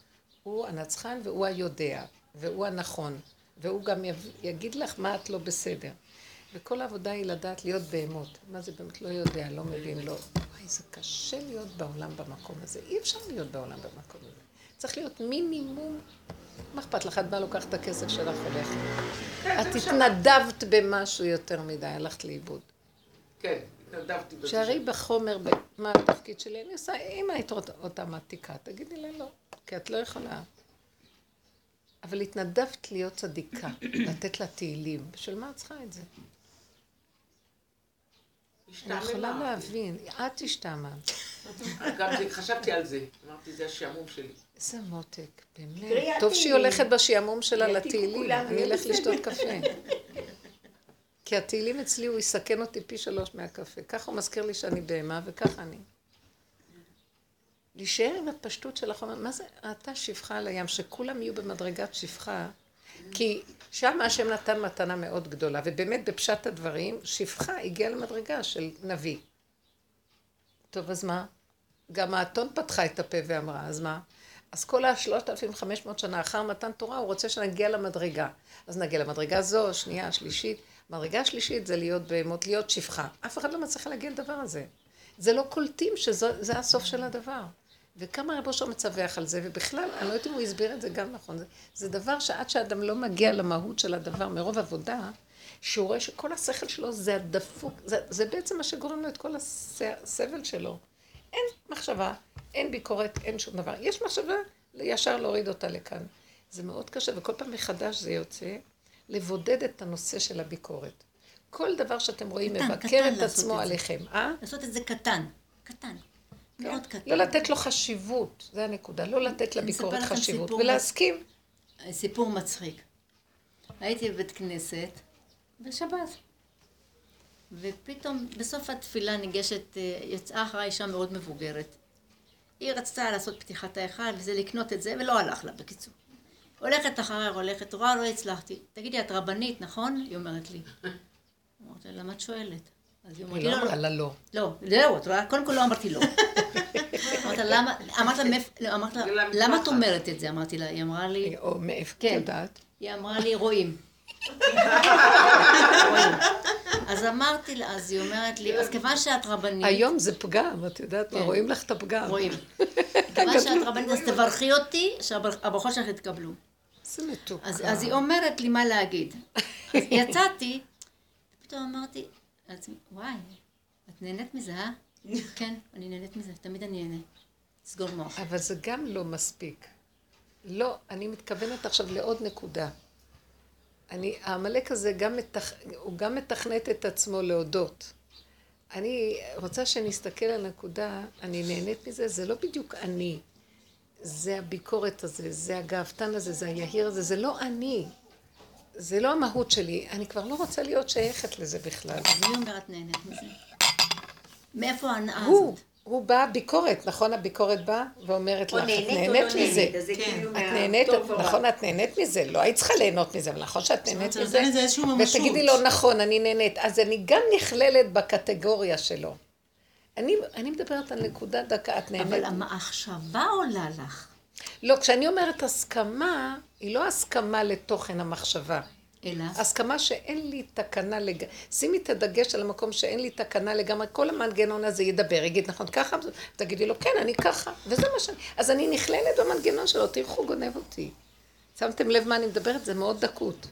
הוא הנצחן והוא היודע, והוא הנכון, והוא גם יגיד לך מה את לא בסדר. וכל העבודה היא לדעת להיות בהמות. מה זה באמת לא יודע, לא מבין, לא... זה קשה להיות בעולם במקום הזה, אי אפשר להיות בעולם במקום הזה. צריך להיות מינימום, מה אכפת לך, את באה לוקחת את הכסף שלך הולכת. את התנדבת במשהו יותר מדי, הלכת לאיבוד. כן, התנדבתי בזה. שערי בחומר, מה התפקיד שלי, אני עושה, אם היית אותה מעתיקה, תגידי לה לא, כי את לא יכולה. אבל התנדבת להיות צדיקה, לתת לה תהילים, בשביל מה את צריכה את זה? אני יכולה להבין, את השתעממת. גם חשבתי על זה, אמרתי, זה השעמום שלי. איזה מותק, באמת. טוב שהיא הולכת בשעמום שלה לתהילים, אני אלך לשתות קפה. כי התהילים אצלי, הוא יסכן אותי פי 3 מהקפה. ככה הוא מזכיר לי שאני בהמה, וככה אני. להישאר עם הפשטות של החומר, מה זה? אתה שפחה על הים, שכולם יהיו במדרגת שפחה, כי שם השם נתן מתנה מאוד גדולה, ובאמת בפשט הדברים, שפחה הגיעה למדרגה של נביא. טוב, אז מה? גם האתון פתחה את הפה ואמרה, אז מה? אז כל ה-3,500 שנה אחר מתן תורה, הוא רוצה שנגיע למדרגה. אז נגיע למדרגה זו, שנייה, שלישית. מדרגה שלישית זה להיות בהמות, להיות שפחה. אף אחד לא מצליח להגיע לדבר הזה. זה לא קולטים שזה הסוף של הדבר. וכמה רבו שם מצווח על זה, ובכלל, אני לא יודעת אם הוא הסביר את זה גם נכון. זה דבר שעד שהאדם לא מגיע למהות של הדבר, מרוב עבודה, שהוא רואה שכל השכל שלו זה הדפוק, זה בעצם מה שגורם לו את כל הסבל שלו. אין מחשבה, אין ביקורת, אין שום דבר. יש מחשבה, ישר להוריד אותה לכאן. זה מאוד קשה, וכל פעם מחדש זה יוצא, לבודד את הנושא של הביקורת. כל דבר שאתם רואים מבקר את עצמו עליכם. לעשות את זה קטן. מאוד קטן. לא לתת לו חשיבות, זה הנקודה. לא לתת לביקורת חשיבות, ולהסכים. סיפור מצחיק. הייתי בבית כנסת, בשבת. ופתאום בסוף התפילה ניגשת, יצאה אחרי אישה מאוד מבוגרת. היא רצתה לעשות פתיחת האחד, וזה לקנות את זה, ולא הלך לה, בקיצור. הולכת אחריה, רואה, לא הצלחתי. תגידי, את רבנית, נכון? היא אומרת לי. אמרתי, למה את שואלת? אז היא אומרת לי, לא. לא, את רואה, קודם כל לא אמרתי לא. אמרת לה, למה את אומרת את זה? אמרתי לה, היא אמרה לי... או מאיפה, יודעת? היא אמרה לי, רואים. אז אמרתי לה, אז היא אומרת לי, אז כיוון שאת רבנית... היום זה פגם, את יודעת מה, רואים לך את הפגם. רואים. כיוון שאת רבנית, אז תברכי אותי, שהברכות שלך יתקבלו. זה מתוק. אז היא אומרת לי מה להגיד. אז יצאתי, פתאום אמרתי לעצמי, וואי, את נהנית מזה, אה? כן, אני נהנית מזה, תמיד אני נהנה. סגור מוח. אבל זה גם לא מספיק. לא, אני מתכוונת עכשיו לעוד נקודה. העמלק הזה גם מתכנת את עצמו להודות. אני רוצה שנסתכל על הנקודה, אני נהנית מזה, זה לא בדיוק אני. זה הביקורת הזה, זה הגאוותן הזה, זה היהיר הזה, זה לא אני. זה לא המהות שלי, אני כבר לא רוצה להיות שייכת לזה בכלל. מי אומרת נהנית מזה? מאיפה ההנאה הזאת? הוא בא ביקורת, נכון? הביקורת באה ואומרת לך, את נהנית מזה. את נהנית, נכון, את נהנית מזה, לא היית צריכה ליהנות מזה, אבל נכון שאת נהנית מזה. ותגידי לו, נכון, אני נהנית. אז אני גם נכללת בקטגוריה שלו. אני מדברת על נקודה דקה, את נהנית. אבל המחשבה עולה לך. לא, כשאני אומרת הסכמה, היא לא הסכמה לתוכן המחשבה. הסכמה שאין לי תקנה לגמרי, שימי את הדגש על המקום שאין לי תקנה לגמרי, כל המנגנון הזה ידבר, יגיד נכון ככה, תגידי לו כן, אני ככה, וזה מה שאני, אז אני נכללת במנגנון שלו, תלכו גונב אותי. שמתם לב מה אני מדברת? זה מאוד דקות.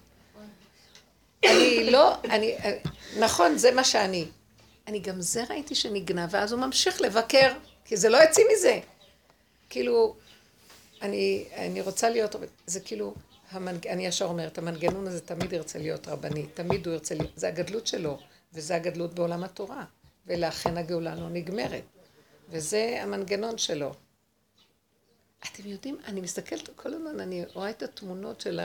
אני, נכון, זה מה שאני. אני גם זה ראיתי שנגנב, ואז הוא ממשיך לבקר, כי זה לא יצא מזה. כאילו, אני רוצה להיות, זה כאילו, אני ישר אומרת, המנגנון הזה תמיד ירצה להיות רבני, תמיד הוא ירצה להיות, זה הגדלות שלו, וזה הגדלות בעולם התורה, ולאכן הגאולה לא נגמרת, וזה המנגנון שלו. אתם יודעים, אני מסתכלת כל הזמן, אני רואה את התמונות של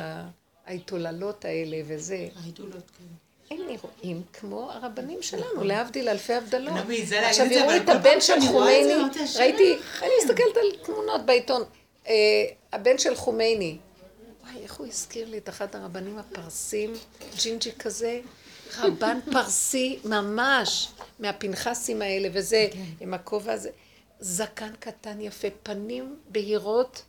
ההתעוללות האלה וזה. ההתעוללות, כן. אין נראים כמו הרבנים שלנו, להבדיל אלפי הבדלות. עכשיו יראו את הבן של חומייני, ראיתי, אני מסתכלת על תמונות בעיתון, הבן של חומייני, איך הוא הזכיר לי את אחד הרבנים הפרסים, ג'ינג'י כזה, רבן פרסי ממש, מהפנחסים האלה וזה, עם הכובע הזה, זקן קטן יפה, פנים בהירות,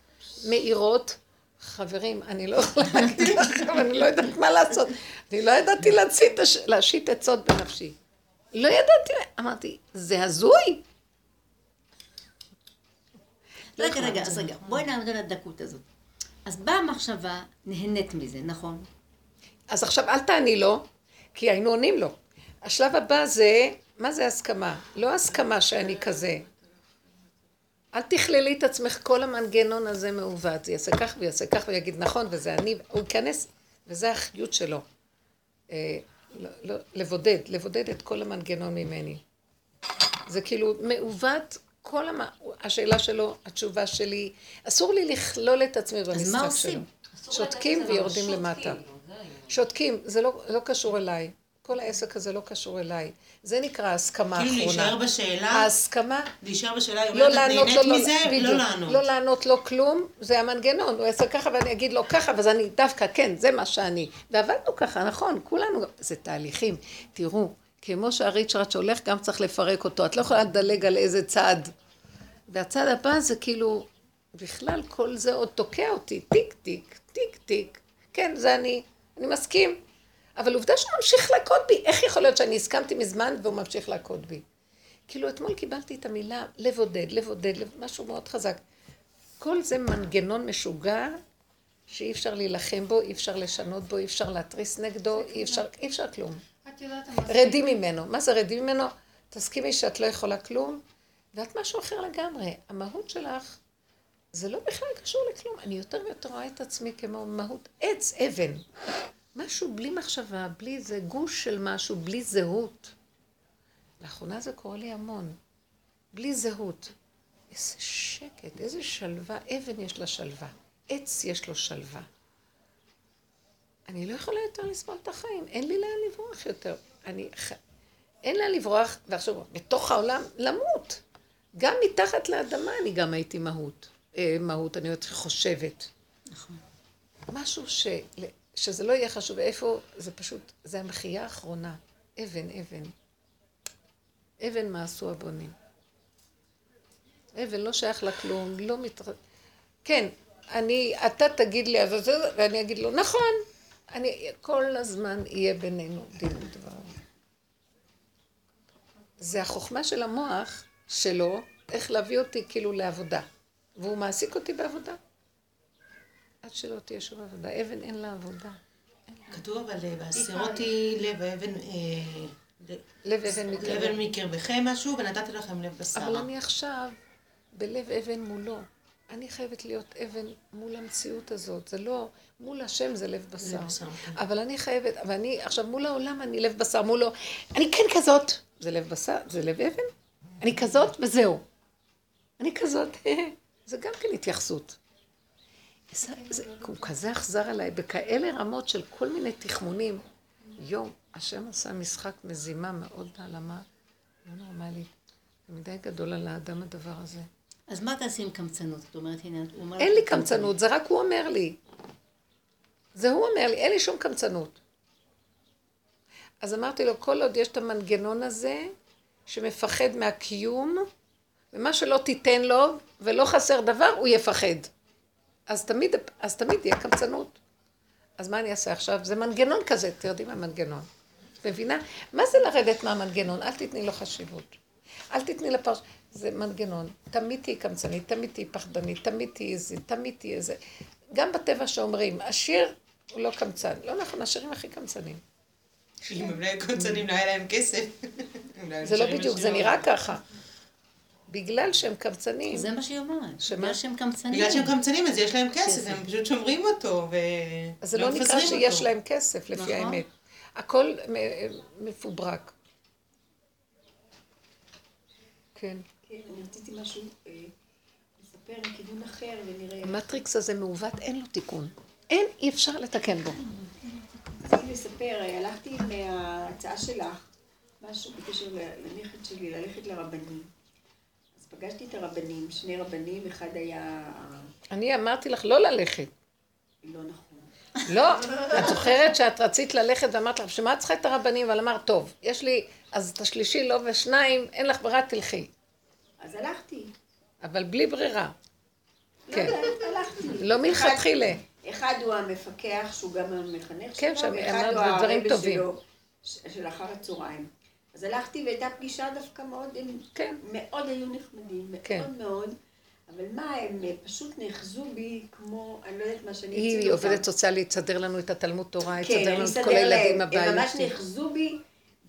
מאירות, חברים, אני לא יכולה להגיד לכם, אני לא יודעת מה לעשות, אני לא ידעתי להשית עצות בנפשי, לא ידעתי, אמרתי, זה הזוי. רגע, בואי נעמוד על הדקות הזאת. אז באה המחשבה, נהנית מזה, נכון? אז עכשיו אל תעני לו, כי היינו עונים לו. השלב הבא זה, מה זה הסכמה? לא הסכמה שאני כזה. אל תכללי את עצמך, כל המנגנון הזה מעוות. זה יעשה כך ויעשה כך ויגיד נכון, וזה אני, הוא יכנס, וזה החיות שלו. לא, לבודד את כל המנגנון ממני. זה כאילו מעוות, כל השאלה שלו, התשובה שלי, אסור לי לכלול את עצמי במשחק שלו. אז מה עושים? שותקים ויורדים למטה. שותקים, זה לא קשור אליי. כל העסק הזה לא קשור אליי. זה נקרא הסכמה האחרונה. כאילו להישאר בשאלה. ההסכמה. להישאר בשאלה, היא אומרת, את נהנית מזה, לא לענות. לא לענות לו כלום, זה המנגנון. הוא יעשה ככה ואני אגיד לו ככה, ואז אני דווקא, כן, זה מה שאני. ועבדנו ככה, נכון, כולנו. זה תהליכים. תראו, כמו שהריצ'רד שהולך, גם צריך לפרק אותו. את לא יכולה לדלג על איזה צד. והצד הבא זה כאילו, בכלל כל זה עוד תוקע אותי. טיק, טיק, טיק, טיק. כן, זה אני מסכים. אבל עובדה שהוא ממשיך להכות בי. איך יכול להיות שאני הסכמתי מזמן והוא ממשיך להכות בי? כאילו, אתמול קיבלתי את המילה לבודד, לבודד, משהו מאוד חזק. כל זה מנגנון משוגע שאי אפשר להילחם בו, אי אפשר לשנות בו, אי אפשר להתריס נגדו, אי אפשר כלום. את יודעת, רדי ממנו. מה זה רדי ממנו? תסכימי שאת לא יכולה כלום, ואת משהו אחר לגמרי. המהות שלך, זה לא בכלל קשור לכלום. אני יותר ויותר רואה את עצמי כמו מהות עץ, אבן. משהו בלי מחשבה, בלי זה גוש של משהו, בלי זהות. לאחרונה זה קורה לי המון. בלי זהות. איזה שקט, איזה שלווה. אבן יש לה שלווה. עץ יש לו שלווה. אני לא יכולה יותר לסבול את החיים. אין לי לאן לברוח יותר. אין לאן לברוח, ועכשיו, בתוך העולם, למות. גם מתחת לאדמה אני גם הייתי מהות, אני עוד חושבת. נכון. משהו שזה לא יהיה חשוב. איפה, זה פשוט, זה המחייה האחרונה. אבן. אבן מה עשו הבונים. אבן לא שייך לה כלום, לא מתראה. כן, אתה תגיד לי, ואני אגיד לו, נכון. כל הזמן יהיה בינינו דין ודבר. זה החוכמה של המוח שלו, איך להביא אותי כאילו לעבודה. והוא מעסיק אותי בעבודה. עד שלא תהיה שוב עבודה. אבן אין לה עבודה. כתוב אבל בעשירותי לב, אבן... לב אבן מקרבכם משהו, ונתתי לכם לב בשר. אבל אני עכשיו בלב אבן מולו. אני חייבת להיות אבן מול המציאות הזאת. זה לא, מול השם זה לב בשר. אבל אני חייבת, ואני עכשיו מול העולם אני לב בשר, מולו, אני כן כזאת. זה לב בשר, זה לב אבן. אני כזאת וזהו. אני כזאת. זה גם כן התייחסות. הוא כזה אכזר עליי, בכאלה רמות של כל מיני תחמונים. יום. השם עשה משחק מזימה מאוד בעלמה, לא נורמלית. זה מדי גדול על האדם הדבר הזה. אז מה תעשי עם קמצנות? זאת אומרת, הנה, הוא אומר... אין לי קמצנות, זה רק הוא אומר לי. זה הוא אומר לי, אין לי שום קמצנות. אז אמרתי לו, כל עוד יש את המנגנון הזה, שמפחד מהקיום, ומה שלא תיתן לו, ולא חסר דבר, הוא יפחד. אז תמיד יהיה קמצנות. אז מה אני אעשה עכשיו? זה מנגנון כזה, תרדי מהמנגנון. את מבינה? מה זה לרדת מהמנגנון? אל תתני לו חשיבות. אל תתני לפרש... זה מנגנון. תמיד תהי קמצנית, תמיד תהי פחדנית, תמיד תהי איזה, תמיד תהי איזה. גם בטבע שאומרים, עשיר הוא לא קמצן. לא נכון, עשירים הכי קמצנים. אם הם לא היו קמצנים, לא היה להם כסף. זה לא בדיוק, זה נראה ככה. בגלל שהם קמצנים. זה מה שהיא אומרת. בגלל שהם קמצנים. בגלל שהם קמצנים, אז יש להם כסף, הם פשוט שומרים אותו ולא מפזרים אותו. אז זה לא נקרא שיש להם כסף, לפי האמת. הכל מפוברק. כן. כן, אני רציתי משהו לספר עם כיוון אחר ונראה... המטריקס הזה מעוות, אין לו תיקון. אי אפשר לתקן בו. רציתי לספר, הלכתי מההצעה שלך, משהו בקשר לנכד שלי, ללכת לרבנים. פגשתי את הרבנים, שני רבנים, אחד היה... אני אמרתי לך לא ללכת. לא נכון. לא, את זוכרת שאת רצית ללכת ואמרת לך, שמה את צריכה את הרבנים? אבל אמרת, טוב, יש לי, אז את השלישי לא ושניים, אין לך ברירה, תלכי. אז הלכתי. אבל בלי ברירה. כן. הלכתי. לא מלכתחילה. אחד הוא המפקח, שהוא גם המחנך שלו, ואחד הוא הרבה שלו, של אחר הצהריים. אז הלכתי והייתה פגישה דווקא מאוד, הם מאוד היו נחמדים, מאוד מאוד, אבל מה, הם פשוט נאחזו בי כמו, אני לא יודעת מה שאני אצלתי אותם. היא עובדת סוציאלית, תסדר לנו את התלמוד תורה, תסדר לנו את כל הילדים הבאים. הם ממש נאחזו בי,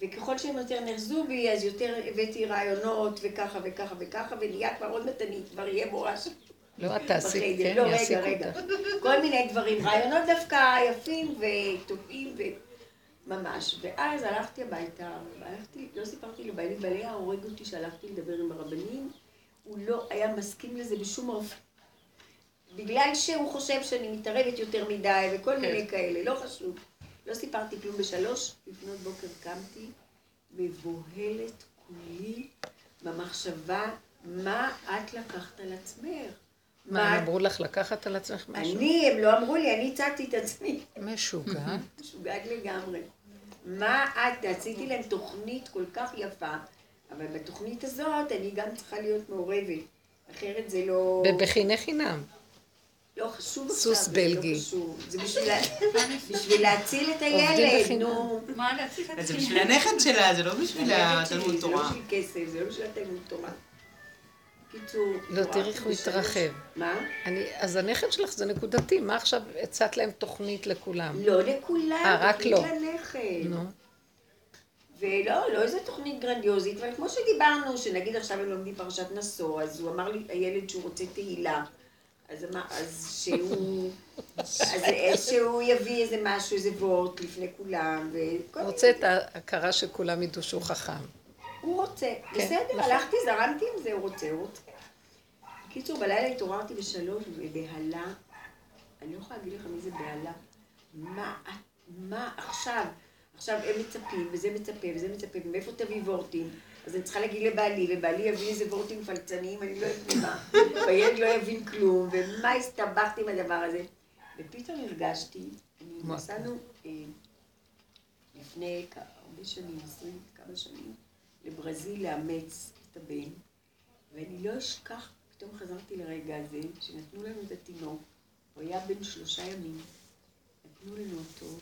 וככל שהם יותר נאחזו בי, אז יותר הבאתי רעיונות וככה וככה וככה, ונהיה כבר עוד מתנית, כבר יהיה מורה שם. לא, את תעשי, כן, יעשי אותה. כל מיני דברים, רעיונות דווקא יפים וטובים ו... ממש, ואז הלכתי הביתה, לא סיפרתי לבעלי, בעלי ההורג אותי שהלכתי לדבר עם הרבנים, הוא לא היה מסכים לזה בשום אופן. בגלל שהוא חושב שאני מתערבת יותר מדי וכל מיני כאלה, לא חשוב. לא סיפרתי כלום בשלוש, לפנות בוקר קמתי, מבוהלת כולי במחשבה, מה את לקחת על עצמך? מה, אמרו לך לקחת על עצמך משהו? אני, הם לא אמרו לי, אני הצעתי את עצמי. משוגעת. משוגעת לגמרי. מה את, עשיתי להם תוכנית כל כך יפה, אבל בתוכנית הזאת אני גם צריכה להיות מעורבת, אחרת זה לא... בבחיני חינם. לא חשוב עכשיו. סוס בלגי. זה בשביל להציל את הילד, נו. מה להציל את הילד? זה בשביל הנכד שלה, זה לא בשביל התלמוד תורה. זה לא בשביל כסף, זה לא בשביל התלמוד תורה. קיצור... לא, תראי איך הוא התרחב. מה? אז הנכד שלך זה נקודתי, מה עכשיו הצעת להם תוכנית לכולם? לא לכולם, תוכנית לנכד. נו. ולא, לא איזו תוכנית גרנדיוזית, אבל כמו שדיברנו, שנגיד עכשיו הם לומדים פרשת נשוא, אז הוא אמר לי, הילד שהוא רוצה תהילה, אז שהוא יביא איזה משהו, איזה וורט לפני כולם. הוא רוצה את ההכרה שכולם ידעו שהוא חכם. הוא רוצה, בסדר, הלכתי, זרמתי עם זה, הוא רוצה, הוא רוצה. בקיצור, בלילה התעוררתי בשלוש, בהלה, אני לא יכולה להגיד לך מי זה בהלה, מה עכשיו? עכשיו הם מצפים, וזה מצפה, וזה מצפה, ומאיפה תביא וורטים? אז אני צריכה להגיד לבעלי, ובעלי יביא איזה וורטים פלצניים, אני לא אבנה מה, והילד לא יבין כלום, ומה הסתבכתי עם הדבר הזה? ופתאום הרגשתי, נסענו לפני הרבה שנים, 20 כמה שנים, לברזיל לאמץ את הבן, ואני לא אשכח, פתאום חזרתי לרגע הזה, שנתנו לנו את התינוק, הוא היה בן 3 ימים, נתנו לנו אותו,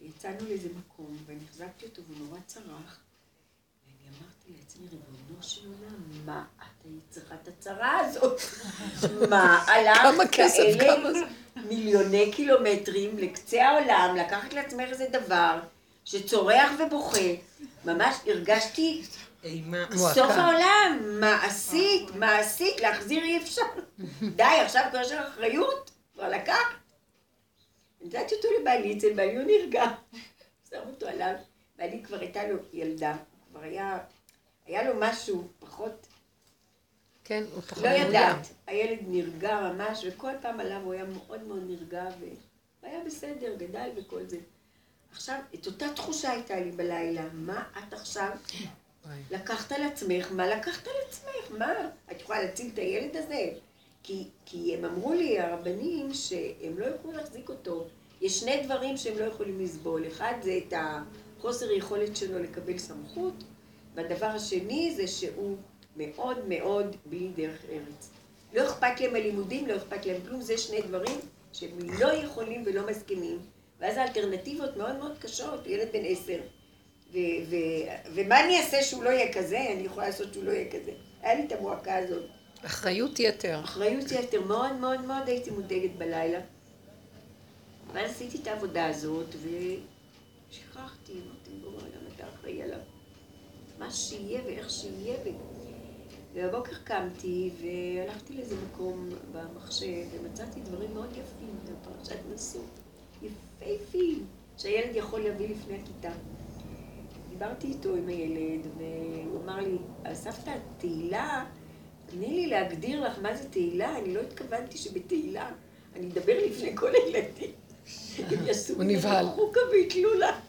יצאנו לאיזה מקום, ואני החזקתי אותו, והוא נורא צרח, ואני אמרתי לעצמי, ריבונו של עולם, מה את היית צריכה את הצרה הזאת? מה, הלכת כאלה מיליוני קילומטרים לקצה העולם, לקחת לעצמך איזה דבר שצורח ובוכה, ממש הרגשתי סוף העולם, מה עשית, להחזיר אי אפשר. די, עכשיו כבר יש לך אחריות, כבר לקחת. נתתי אותו לבעלי, אצל בעלי הוא נרגע, שם אותו עליו, בעלי כבר הייתה לו ילדה, כבר היה לו משהו פחות, כן, הוא פחות לא ידעת, הילד נרגע ממש, וכל פעם עליו הוא היה מאוד מאוד נרגע, והיה בסדר, גדל וכל זה. עכשיו, את אותה תחושה הייתה לי בלילה, מה את עכשיו לקחת על עצמך, את יכולה להציל את הילד הזה? כי הם אמרו לי, הרבנים, שהם לא יכולים להחזיק אותו. יש 2 דברים שהם לא יכולים לסבול. אחד זה את החוסר היכולת שלו לקבל סמכות, והדבר השני זה שהוא מאוד מאוד בלי דרך ארץ. לא אכפת להם הלימודים, לא אכפת להם כלום, זה 2 דברים שהם לא יכולים ולא מסכימים. ואז האלטרנטיבות מאוד מאוד קשות, ילד בן 10. ומה אני אעשה שהוא לא יהיה כזה? אני יכולה לעשות שהוא לא יהיה כזה. היה לי את המועקה הזאת. אחריות יתר, מאוד מאוד מאוד הייתי מודאגת בלילה. אבל עשיתי את העבודה הזאת ושכחתי, אמרתי, בואו, למה אתה אחראי עליו? מה שיהיה ואיך שיהיה. ובבוקר קמתי והלכתי לאיזה מקום במחשב ומצאתי דברים מאוד יפים בפרשת נשוא. יפהפים, שהילד יכול להביא לפני הכיתה. דיברתי איתו עם הילד והוא אמר לי, הסבתא, תהילה, תני לי להגדיר לך מה זה תהילה, אני לא התכוונתי שבתהילה אני אדבר לפני כל הילדים. הם יעשו לי חוקה והתלולה.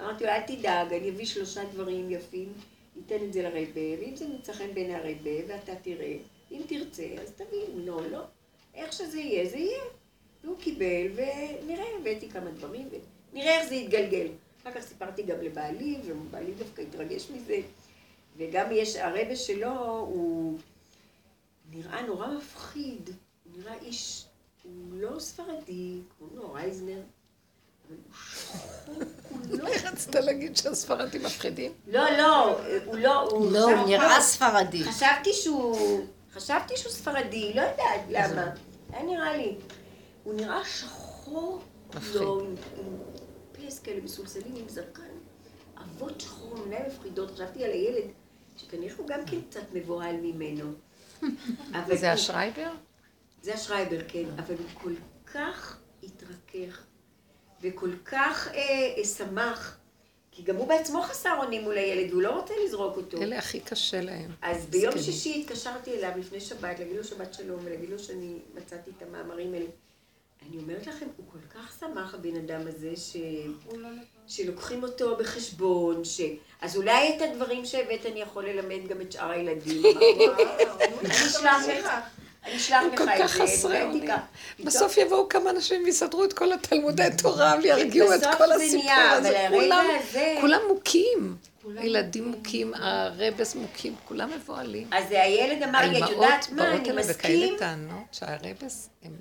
אמרתי לו, אל תדאג, אני אביא 3 דברים יפים, ניתן את זה לרבה, ואם זה נצחן בין הרבה ואתה תראה, אם תרצה, אז תביא, אם לא, לא. איך שזה יהיה, זה יהיה. והוא קיבל, ונראה, הבאתי כמה דברים, ונראה איך זה יתגלגל. אחר כך סיפרתי גם לבעלי, ובעלי דווקא התרגש מזה. וגם יש, הרבה שלו הוא נראה נורא מפחיד, הוא נראה איש, הוא לא ספרדי, כמו נורא אייזנר, אבל הוא שחור, הוא לא... איך רצת להגיד שהספרדים מפחידים? לא, הוא לא, הוא... לא, הוא נראה ספרדי. חשבתי שהוא ספרדי, לא יודעת למה, היה נראה לי. הוא נראה שחור, לא, עם פס כאלה מסולסלים, עם זרקן, אבות שחור, מנהל מפחידות, חשבתי על הילד. שכנראה הוא גם כן קצת מבוהל ממנו. זה השרייבר? זה השרייבר, כן, אבל הוא כל כך התרכך וכל כך שמח, כי גם הוא בעצמו חסר אונים מול הילד, הוא לא רוצה לזרוק אותו. אלה הכי קשה להם. אז ביום שישי התקשרתי אליו לפני שבת, להגיד לו שבת שלום ולהגיד לו שאני מצאתי את המאמרים האלה. אני אומרת לכם, הוא כל כך שמח, הבן אדם הזה, שלוקחים אותו בחשבון, אז אולי את הדברים שהבאת אני יכול ללמד גם את שאר הילדים. אני אשלח לך את זה. בסוף יבואו כמה אנשים ויסדרו את כל התלמודי תורה וירגיעו את כל הסיפור הזה. כולם מוכים. ילדים מוכים, הרבס מוכים, כולם מבועלים. אז הילד אמר, את יודעת מה, אני מסכים. שהרבס, הם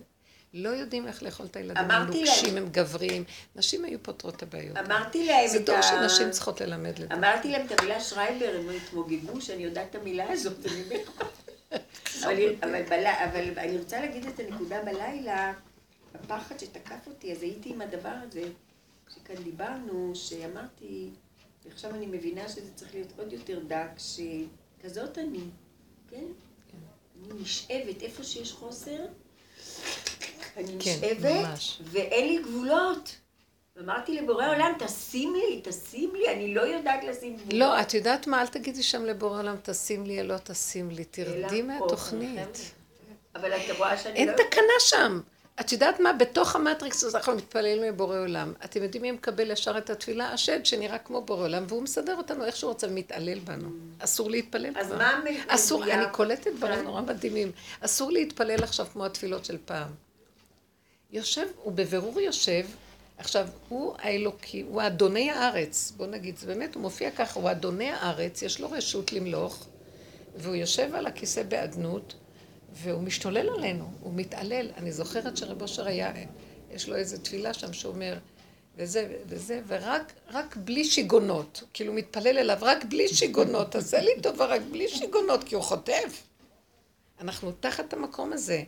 לא יודעים איך לאכול את הילדים, הם מוקשים, הם גבריים. נשים היו פותרות את הבעיות. אמרתי להם את ה... זה דור שנשים צריכות ללמד לדעת. אמרתי להם את המילה שרייבר, הם התמוגגו שאני יודעת את המילה הזאת, אני מבינה. אבל אני רוצה להגיד את הנקודה בלילה, הפחד שתקף אותי, אז הייתי עם הדבר הזה, שכאן דיברנו, שאמרתי, ועכשיו אני מבינה שזה צריך להיות עוד יותר דק, שכזאת אני, כן? אני נשאבת, איפה שיש חוסר, אני נשאבת, ואין לי גבולות. אמרתי לבורא עולם, תשים לי, אני לא יודעת לשים גבולות. לא, את יודעת מה? אל תגידי שם לבורא עולם, תשים לי, לא תשים לי, תרדי מהתוכנית. אבל את רואה שאני לא... אין תקנה שם. את יודעת מה? בתוך המטריקס הזה אנחנו מתפללים מבורא עולם. אתם יודעים מי מקבל ישר את התפילה? השד שנראה כמו בורא עולם, והוא מסדר אותנו איך שהוא רוצה ומתעלל בנו. אסור להתפלל כבר. אז מה המדינה? אסור, אני קולטת דברים נורא מדהימים. אסור להתפלל עכשיו כמו התפילות של פעם. יושב, הוא בבירור יושב, עכשיו, הוא האלוקי, הוא אדוני הארץ, בוא נגיד, זה באמת, הוא מופיע ככה, הוא אדוני הארץ, יש לו רשות למלוך, והוא יושב על הכיסא באדנות, והוא משתולל עלינו, הוא מתעלל. אני זוכרת שרב אושר היה, יש לו איזו תפילה שם שאומר, וזה, ורק בלי שיגונות, כאילו מתפלל אליו, רק בלי שיגונות, תעשה לי טובה, רק בלי שיגונות, כי הוא חוטף. אנחנו תחת המקום הזה.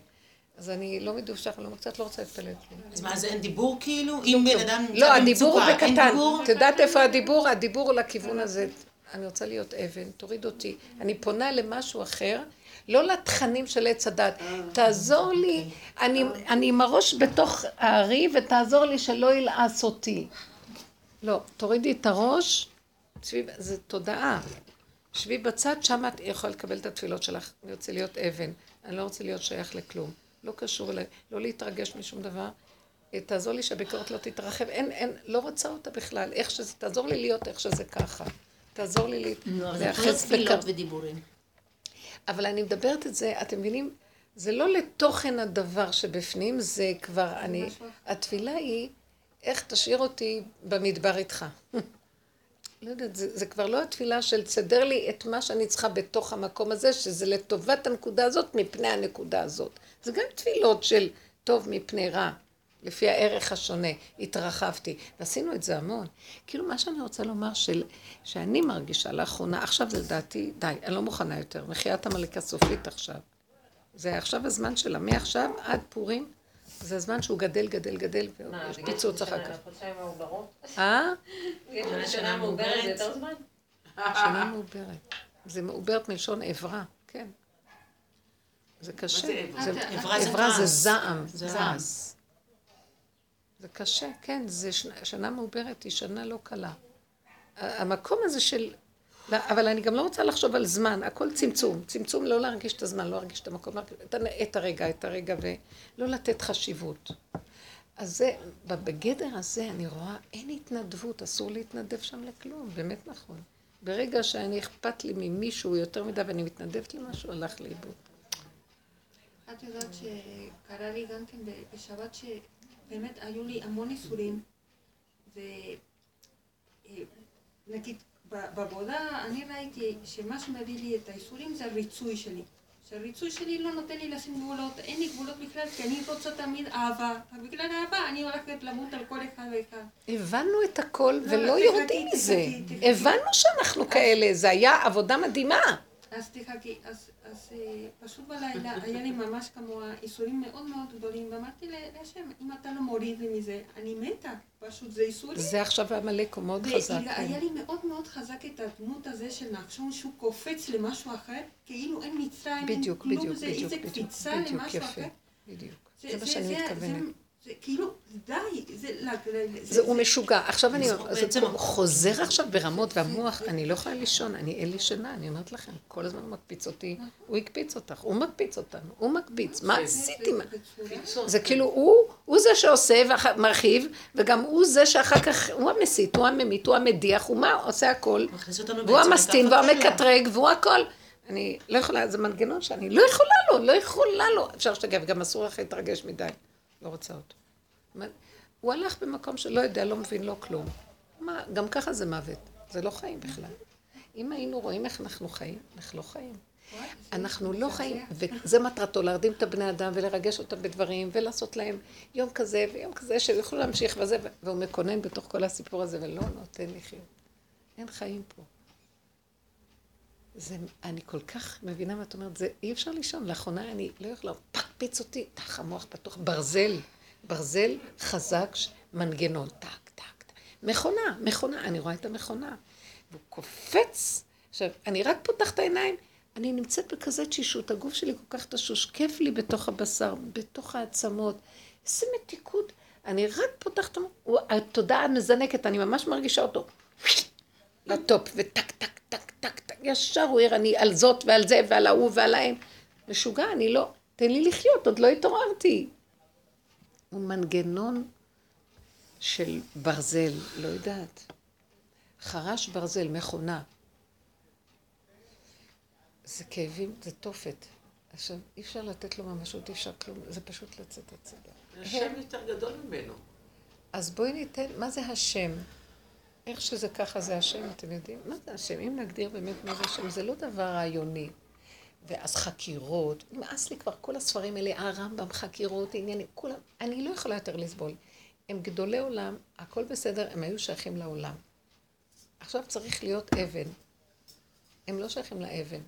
אז אני לא מדובשך, אני קצת לא רוצה להתפלט. אז מה, אז אין דיבור כאילו? אם בן אדם נמצא במצוקה, אין דיבור? לא, הדיבור בקטן. את יודעת איפה הדיבור? הדיבור לכיוון הזה. אני רוצה להיות אבן, תוריד אותי. אני פונה למשהו אחר, לא לתכנים של עץ הדת. תעזור לי, אני עם הראש בתוך הערי, ותעזור לי שלא ילעס אותי. לא, תורידי את הראש, זה תודעה. שבי בצד, שם את יכולה לקבל את התפילות שלך. אני רוצה להיות אבן, אני לא רוצה להיות שייך לכלום. לא קשור אליי, לא להתרגש משום דבר, תעזור לי שהביקורת לא תתרחב, לא רוצה אותה בכלל, איך שזה, תעזור לי להיות איך שזה ככה, תעזור לי להיחס בקר... ודיבורים. אבל אני מדברת את זה, אתם מבינים, זה לא לתוכן הדבר שבפנים, זה כבר אני, התפילה היא, איך תשאיר אותי במדבר איתך. לא יודעת, זה כבר לא התפילה של צדר לי את מה שאני צריכה בתוך המקום הזה, שזה לטובת הנקודה הזאת מפני הנקודה הזאת. זה גם תפילות של טוב מפני רע, לפי הערך השונה, התרחבתי. ועשינו את זה המון. כאילו מה שאני רוצה לומר של, שאני מרגישה לאחרונה, עכשיו זה דעתי, די, אני לא מוכנה יותר, מחיית המלכה סופית עכשיו. זה עכשיו הזמן שלה, מעכשיו עד פורים. זה הזמן שהוא גדל, ויש פיצוץ אחר כך. חודשיים מעוברות? שנה מעוברת זה יותר זמן? שנה מעוברת. זה מעוברת מלשון עברה, כן. זה קשה. עברה זה זעם, זעז. זה קשה, כן, שנה מעוברת היא שנה לא קלה. המקום הזה של... אבל אני גם לא רוצה לחשוב על זמן, הכל צמצום. צמצום לא להרגיש את הזמן, לא להרגיש את המקום, את הרגע, ולא לתת חשיבות. אז זה, בגדר הזה אני רואה, אין התנדבות, אסור להתנדב שם לכלום, באמת נכון. ברגע שאני אכפת לי ממישהו יותר מדי, ואני מתנדבת למשהו, הלך לאיבוד. את יודעת שקרה לי גם כן בשבת, שבאמת היו לי המון איסורים, ונגיד, בעבודה אני ראיתי שמה שמביא לי את האיסורים זה הריצוי שלי. שהריצוי שלי לא נותן לי לשים גבולות, אין לי גבולות בכלל, כי אני רוצה תמיד אהבה. בגלל אהבה אני הולכת למות על כל אחד ואחד. הבנו את הכל ולא יורדים מזה. הבנו שאנחנו כאלה, זה היה עבודה מדהימה. אז תחכי, אז פשוט בלילה היה לי ממש כמוה איסורים מאוד מאוד גדולים, ואמרתי להשם, אם אתה לא מוריד לי מזה, אני מתה, פשוט זה איסורים. זה עכשיו המלאק הוא מאוד חזק. היה לי מאוד מאוד חזק את הדמות הזה של נחשון, שהוא קופץ למשהו אחר, כאילו אין מצרים, אין כלום, זה איזה קפיצה למשהו אחר. בדיוק, זה מה שאני מתכוונת. זה כאילו, די, זה... הוא משוגע. עכשיו אני... הוא חוזר עכשיו ברמות, והמוח, אני לא יכולה לישון, אין לי שינה, אני אומרת לכם, כל הזמן הוא מקפיץ אותי, הוא יקפיץ אותך, הוא מקפיץ אותנו, הוא מקפיץ, מה עשיתי? זה כאילו, הוא זה שעושה ומרחיב, וגם הוא זה שאחר כך, הוא המסית, הוא הממית, הוא המדיח, הוא מה עושה הכל, והוא המסתין, והוא המקטרג, והוא הכל. אני לא יכולה, זה מנגנון שאני לא יכולה לו, לא יכולה לו. אפשר שתגב, גם אסור לך להתרגש מדי. לא רוצה אותו. הוא הלך במקום שלא יודע, לא מבין, לא כלום. מה, גם ככה זה מוות. זה לא חיים בכלל. אם היינו רואים איך אנחנו חיים, אנחנו לא חיים. אנחנו לא חיים, וזה מטרתו, להרדים את הבני אדם ולרגש אותם בדברים, ולעשות להם יום כזה ויום כזה, שיוכלו להמשיך וזה, והוא מקונן בתוך כל הסיפור הזה, ולא נותן לחיות. אין חיים פה. זה, אני כל כך מבינה מה את אומרת, זה אי אפשר לישון, לאחרונה אני לא יכולה, פקפיץ אותי, תח המוח פתוח, ברזל, ברזל חזק, מנגנון, טק, טק, טק, מכונה, מכונה, אני רואה את המכונה, והוא קופץ, עכשיו, אני רק פותח את העיניים, אני נמצאת בכזה תשישות, הגוף שלי כל כך תשוש, כיף לי בתוך הבשר, בתוך העצמות, איזה מתיקות, אני רק פותחת, התודעה מזנקת, אני ממש מרגישה אותו, לטופ, וטק, טק, טק, טק, טק, ישר הוא עיר, אני על זאת ועל זה ועל ההוא ועל ההם, משוגע, אני לא, תן לי לחיות, עוד לא התעוררתי. הוא מנגנון של ברזל, לא יודעת, חרש ברזל, מכונה. זה כאבים, זה תופת. עכשיו, אי אפשר לתת לו ממשות, אי אפשר כלום, זה פשוט לצאת הצדה. השם יותר גדול ממנו. אז בואי ניתן, מה זה השם? איך שזה ככה זה השם, אתם יודעים? מה זה השם? אם נגדיר באמת מה זה השם, זה לא דבר רעיוני. ואז חקירות, נמאס לי כבר כל הספרים האלה, הרמב"ם, חקירות, עניינים, כולם, אני לא יכולה יותר לסבול. הם גדולי עולם, הכל בסדר, הם היו שייכים לעולם. עכשיו צריך להיות אבן. הם לא שייכים לאבן.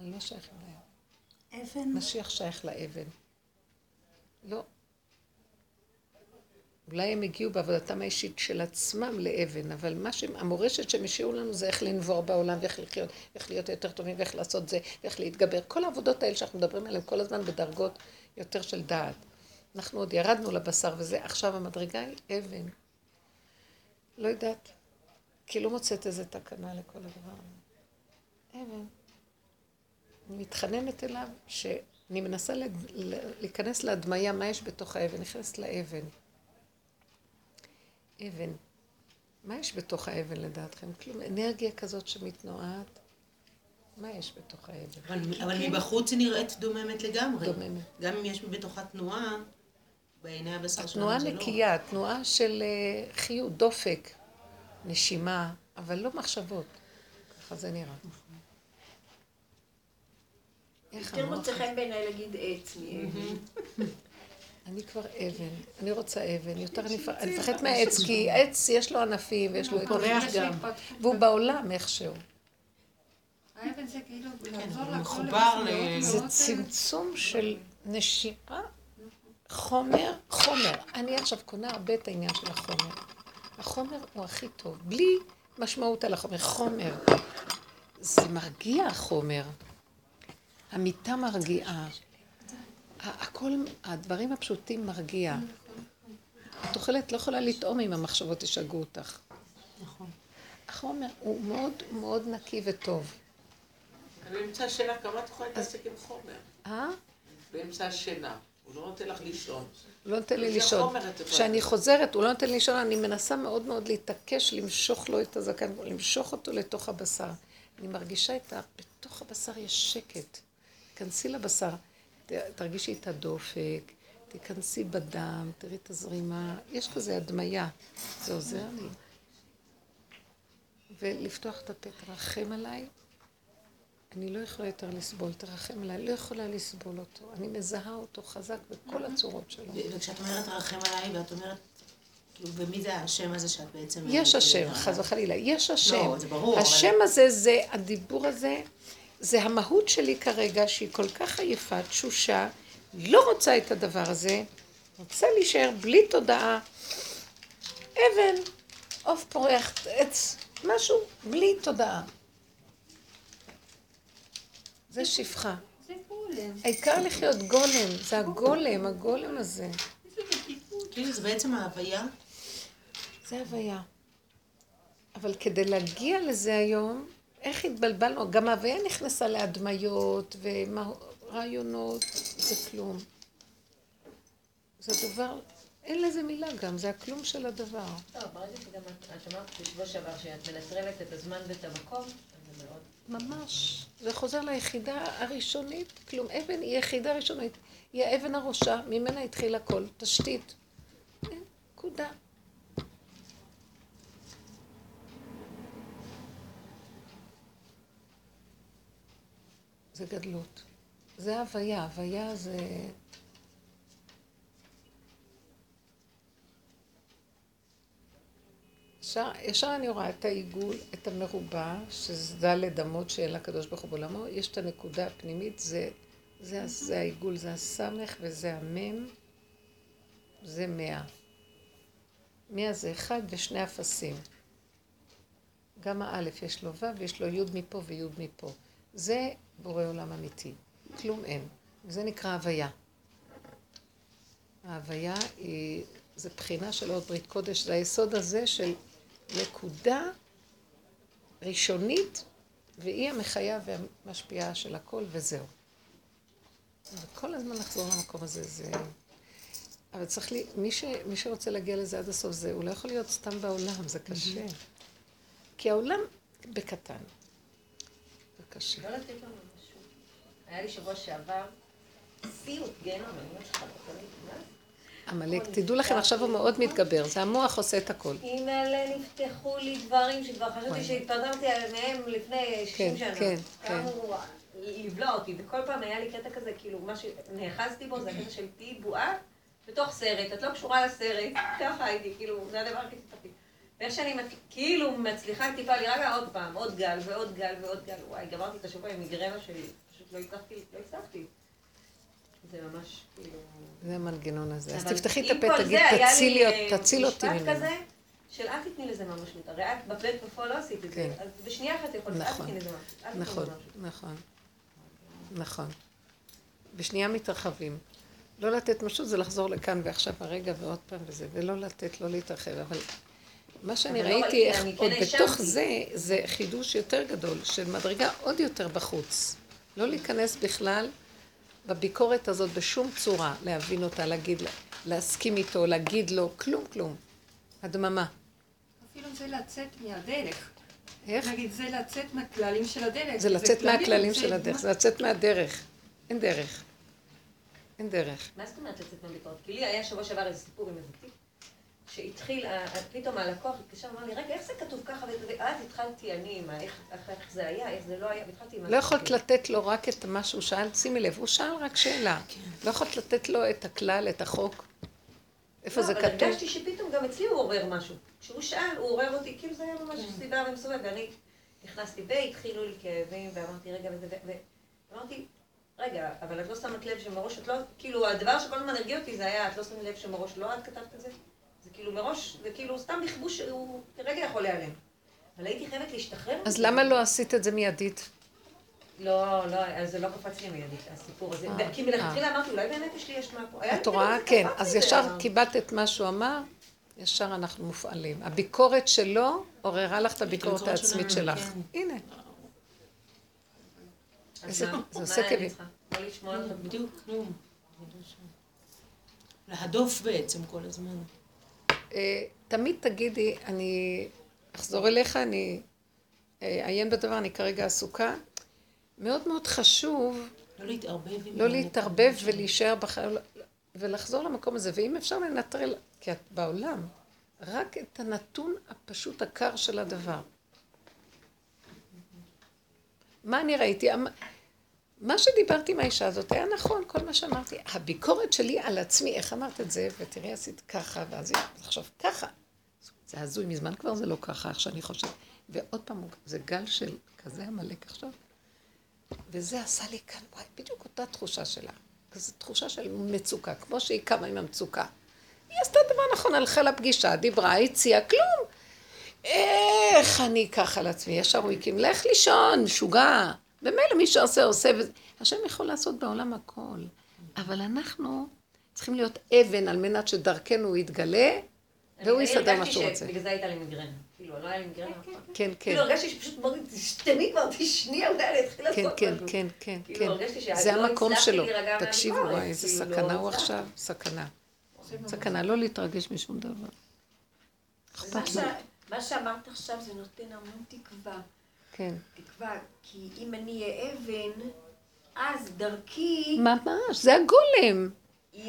אני לא שייכים לאבן. אבן? משיח שייך לאבן. לא. אולי הם הגיעו בעבודתם האישית של עצמם לאבן, אבל מה שהמורשת שהם השאירו לנו זה איך לנבור בעולם ואיך לחיות, איך להיות יותר טובים ואיך לעשות זה, ואיך להתגבר. כל העבודות האלה שאנחנו מדברים עליהן כל הזמן בדרגות יותר של דעת. אנחנו עוד ירדנו לבשר וזה, עכשיו המדרגה היא אבן. לא יודעת, כי לא מוצאת איזה תקנה לכל הדבר. אבן. אני מתחננת אליו שאני מנסה להיכנס להדמיה מה יש בתוך האבן, נכנסת לאבן. אבן. מה יש בתוך האבן לדעתכם? כלום, אנרגיה כזאת שמתנועת, מה יש בתוך האבן? אבל מבחוץ היא נראית דוממת לגמרי. דוממת. גם אם יש בתוכה תנועה, בעיני הבשר שלנו זה לא. התנועה נקייה, תנועה של חיות, דופק, נשימה, אבל לא מחשבות. ככה זה נראה. יותר מוצחן בעיניי להגיד עץ מאבן. אני כבר אבן, אני רוצה אבן, יותר אני מפחדת מהעץ, כי העץ יש לו ענפים ויש לו פורח גם, והוא בעולם איכשהו. האבן זה כאילו מחובר ל... זה צמצום של נשימה, חומר, חומר. אני עכשיו קונה הרבה את העניין של החומר. החומר הוא הכי טוב, בלי משמעות על החומר. חומר, זה מרגיע החומר. המיטה מרגיעה. הכל, הדברים הפשוטים מרגיע. את אוכלת, לא יכולה לטעום אם המחשבות ישגעו אותך. נכון. החומר הוא מאוד מאוד נקי וטוב. באמצע השינה, כמה את יכולה להתעסק עם חומר? אה? באמצע השינה. הוא לא נותן לך לישון. לא נותן לי לישון. כשאני חוזרת, הוא לא נותן לי לישון, אני מנסה מאוד מאוד להתעקש, למשוך לו את הזקן, למשוך אותו לתוך הבשר. אני מרגישה את ה... בתוך הבשר יש שקט. כנסי לבשר. תרגישי את הדופק, תיכנסי בדם, תראי את הזרימה, יש כזה הדמיה, זה עוזר לי. ולפתוח את הפה, תרחם עליי, אני לא יכולה יותר לסבול, תרחם עליי, לא יכולה לסבול אותו, אני מזהה אותו חזק בכל הצורות שלו. וכשאת אומרת תרחם עליי, ואת אומרת, כאילו, במי זה השם הזה שאת בעצם... יש השם, חז וחלילה, יש השם. לא, זה ברור. השם הזה זה, הדיבור הזה, זה המהות שלי כרגע, שהיא כל כך עייפה, תשושה, לא רוצה את הדבר הזה, רוצה להישאר בלי תודעה, אבן, עוף פורח, עץ, משהו, בלי תודעה. זה שפחה. זה גולם. העיקר לחיות גולם, זה הגולם, הגולם הזה. זה בעצם ההוויה? זה ההוויה. אבל כדי להגיע לזה היום, איך התבלבלנו? גם ההוויה נכנסה להדמיות ורעיונות, זה כלום. זה דבר, אין לזה מילה גם, זה הכלום של הדבר. טוב, ברגע שגם את אמרת בשבוע שעבר שאת מנטרלת את הזמן ואת המקום, ממש. זה חוזר ליחידה הראשונית, כלום אבן היא יחידה ראשונית, היא האבן הראשה, ממנה התחיל הכל, תשתית. נקודה. זה גדלות. זה הוויה, הוויה זה... ישר אני רואה את העיגול, את המרובע, שזה לדמות שאל הקדוש ברוך הוא בעולמו, יש את הנקודה הפנימית, זה העיגול, זה הסמך וזה המם, זה 100. 100 זה 1 ו2 אפסים. גם האלף יש לו ו' ויש לו י' מפה וי' מפה. זה בורא עולם אמיתי, כלום אין. זה נקרא הוויה. ההוויה היא, זה בחינה של עוד ברית קודש, זה היסוד הזה של נקודה ראשונית, והיא המחיה והמשפיעה של הכל, וזהו. וכל הזמן לחזור למקום הזה, זה... אבל צריך לי, מי שרוצה להגיע לזה עד הסוף זה, הוא לא יכול להיות סתם בעולם, זה קשה. כי העולם בקטן. זה קשה. לא לתת לנו משהו. היה לי שבוע שעבר, סיוט גנום, אני אומרת לך, המלאק, תדעו לכם, עכשיו הוא מאוד מתגבר, זה המוח עושה את הכל. אם אלה נפתחו לי דברים שכבר חשבתי שהתפזרתי עליהם לפני 60 שנה. כן, כן. כאמור, לבלוע אותי, וכל פעם היה לי קטע כזה, כאילו, מה שנאחזתי בו זה הקטע של תהי בועה בתוך סרט, את לא קשורה לסרט, ככה הייתי, כאילו, זה הדבר הכי צפתי. ואיך שאני כאילו מצליחה טיפה לי, רגע עוד פעם, עוד גל ועוד גל ועוד גל, וואי, גמרתי את השבוע עם מיגרנה שלי, פשוט לא הצלחתי. זה ממש כאילו... זה המנגנון הזה. אז תפתחי את הפה, תגיד, תציל אותי ממנו. משפט כזה, של אל תתני לזה ממש מיטה. הרי את בפלט בפועל לא עשית את זה. אז בשנייה אחת יכולת, אל תתני לזה ממש. נכון. בשנייה מתרחבים. לא לתת משהו, זה לחזור לכאן ועכשיו הרגע ועוד פעם וזה, ולא לתת, לא להתרחב. אבל מה שאני ראיתי, עוד בתוך זה, זה חידוש יותר גדול, של מדרגה עוד יותר בחוץ. לא להיכנס בכלל, בביקורת הזאת, בשום צורה, להבין אותה, להגיד, להסכים איתו, להגיד לו, כלום. הדממה. אפילו זה לצאת מהדרך. איך? נגיד, זה לצאת מהכללים של הדרך. זה לצאת מהכללים של הדרך, זה לצאת מהדרך. אין דרך. מה זאת אומרת לצאת מהביקורת? כי לי היה שבוע שעבר איזה סיפור עם הזאתי, שהתחיל, פתאום הלקוח התקשר, אמר לי, רגע, איך זה כתוב ככה? ואז התחלתי אני, איך זה היה, איך זה לא היה, והתחלתי... לא יכולת לתת לו רק את מה שהוא שאל, שימי לב, הוא שאל רק שאלה. לא יכולת לתת לו את הכלל, את החוק. איפה זה כתוב? אבל הרגשתי שפתאום גם אצלי הוא עורר משהו. כשהוא שאל, הוא עורר אותי, כאילו זה היה ממש סיבה ומסובב, ואני נכנסתי והתחילו לי כאבים, ואמרתי, רגע, ואמרתי, רגע, אבל את לא שמת לב שמראש, את לא... כאילו, הדבר שכל הזמן הרגיע אותי זה היה, את לא שמת לב שמראש לא את כתבת את זה? זה כאילו מראש, זה כאילו סתם לכבוש שהוא כרגע יכול להיעלם. אבל הייתי חייבת להשתחרר. אז למה לא עשית את זה מיידית? לא, אז זה לא קפץ לי מיידית, הסיפור הזה. כי מלכתחילה אמרתי, אולי באמת יש לי אשמה פה. את רואה? כן. אז ישר קיבלת את מה שהוא אמר, ישר אנחנו מופעלים. הביקורת שלו עוררה לך את הביקורת העצמית שלך. הנה. זה עושה כבי. לא לשמוע לך בדיוק כלום. להדוף בעצם כל הזמן. תמיד תגידי, אני אחזור אליך, אני עיין בדבר, אני כרגע עסוקה. מאוד מאוד חשוב לא להתערבב ולהישאר בחיים, ולחזור למקום הזה. ואם אפשר לנטרל, כי את בעולם, רק את הנתון הפשוט הקר של הדבר. מה אני ראיתי? מה שדיברתי עם האישה הזאת היה נכון, כל מה שאמרתי, הביקורת שלי על עצמי, איך אמרת את זה, ותראי, עשית ככה, ואז עכשיו ככה. זה הזוי, מזמן כבר זה לא ככה, איך שאני חושבת. ועוד פעם, זה גל של כזה המלאק עכשיו, וזה עשה לי כאן, וואי, בדיוק אותה תחושה שלה. כזו תחושה של מצוקה, כמו שהיא קמה עם המצוקה. היא עשתה דבר נכון, הלכה לפגישה, דיברה, הציעה, כלום. איך אני ככה על עצמי, ישר הוא הקים, לך לישון, משוגע. במילא מי שעושה, עושה, השם יכול לעשות בעולם הכל. אבל אנחנו צריכים להיות אבן על מנת שדרכנו הוא יתגלה, והוא יסדר מה שהוא רוצה. בגלל זה הייתה לי מיגרנה. כאילו, לא היה לי מיגרנה. כן. כאילו, הרגשתי שפשוט תשתני כבר, תשני, אבל אני אתחיל לעשות משהו. כן. כאילו, הרגשתי שזה המקום שלו. תקשיבו, וואי, איזה סכנה הוא עכשיו. סכנה, לא להתרגש משום דבר. אכפת לו. מה שאמרת עכשיו זה נותן המון תקווה. כן. תקווה, כי אם אני אהיה אבן, אז דרכי... ממש, זה הגולם.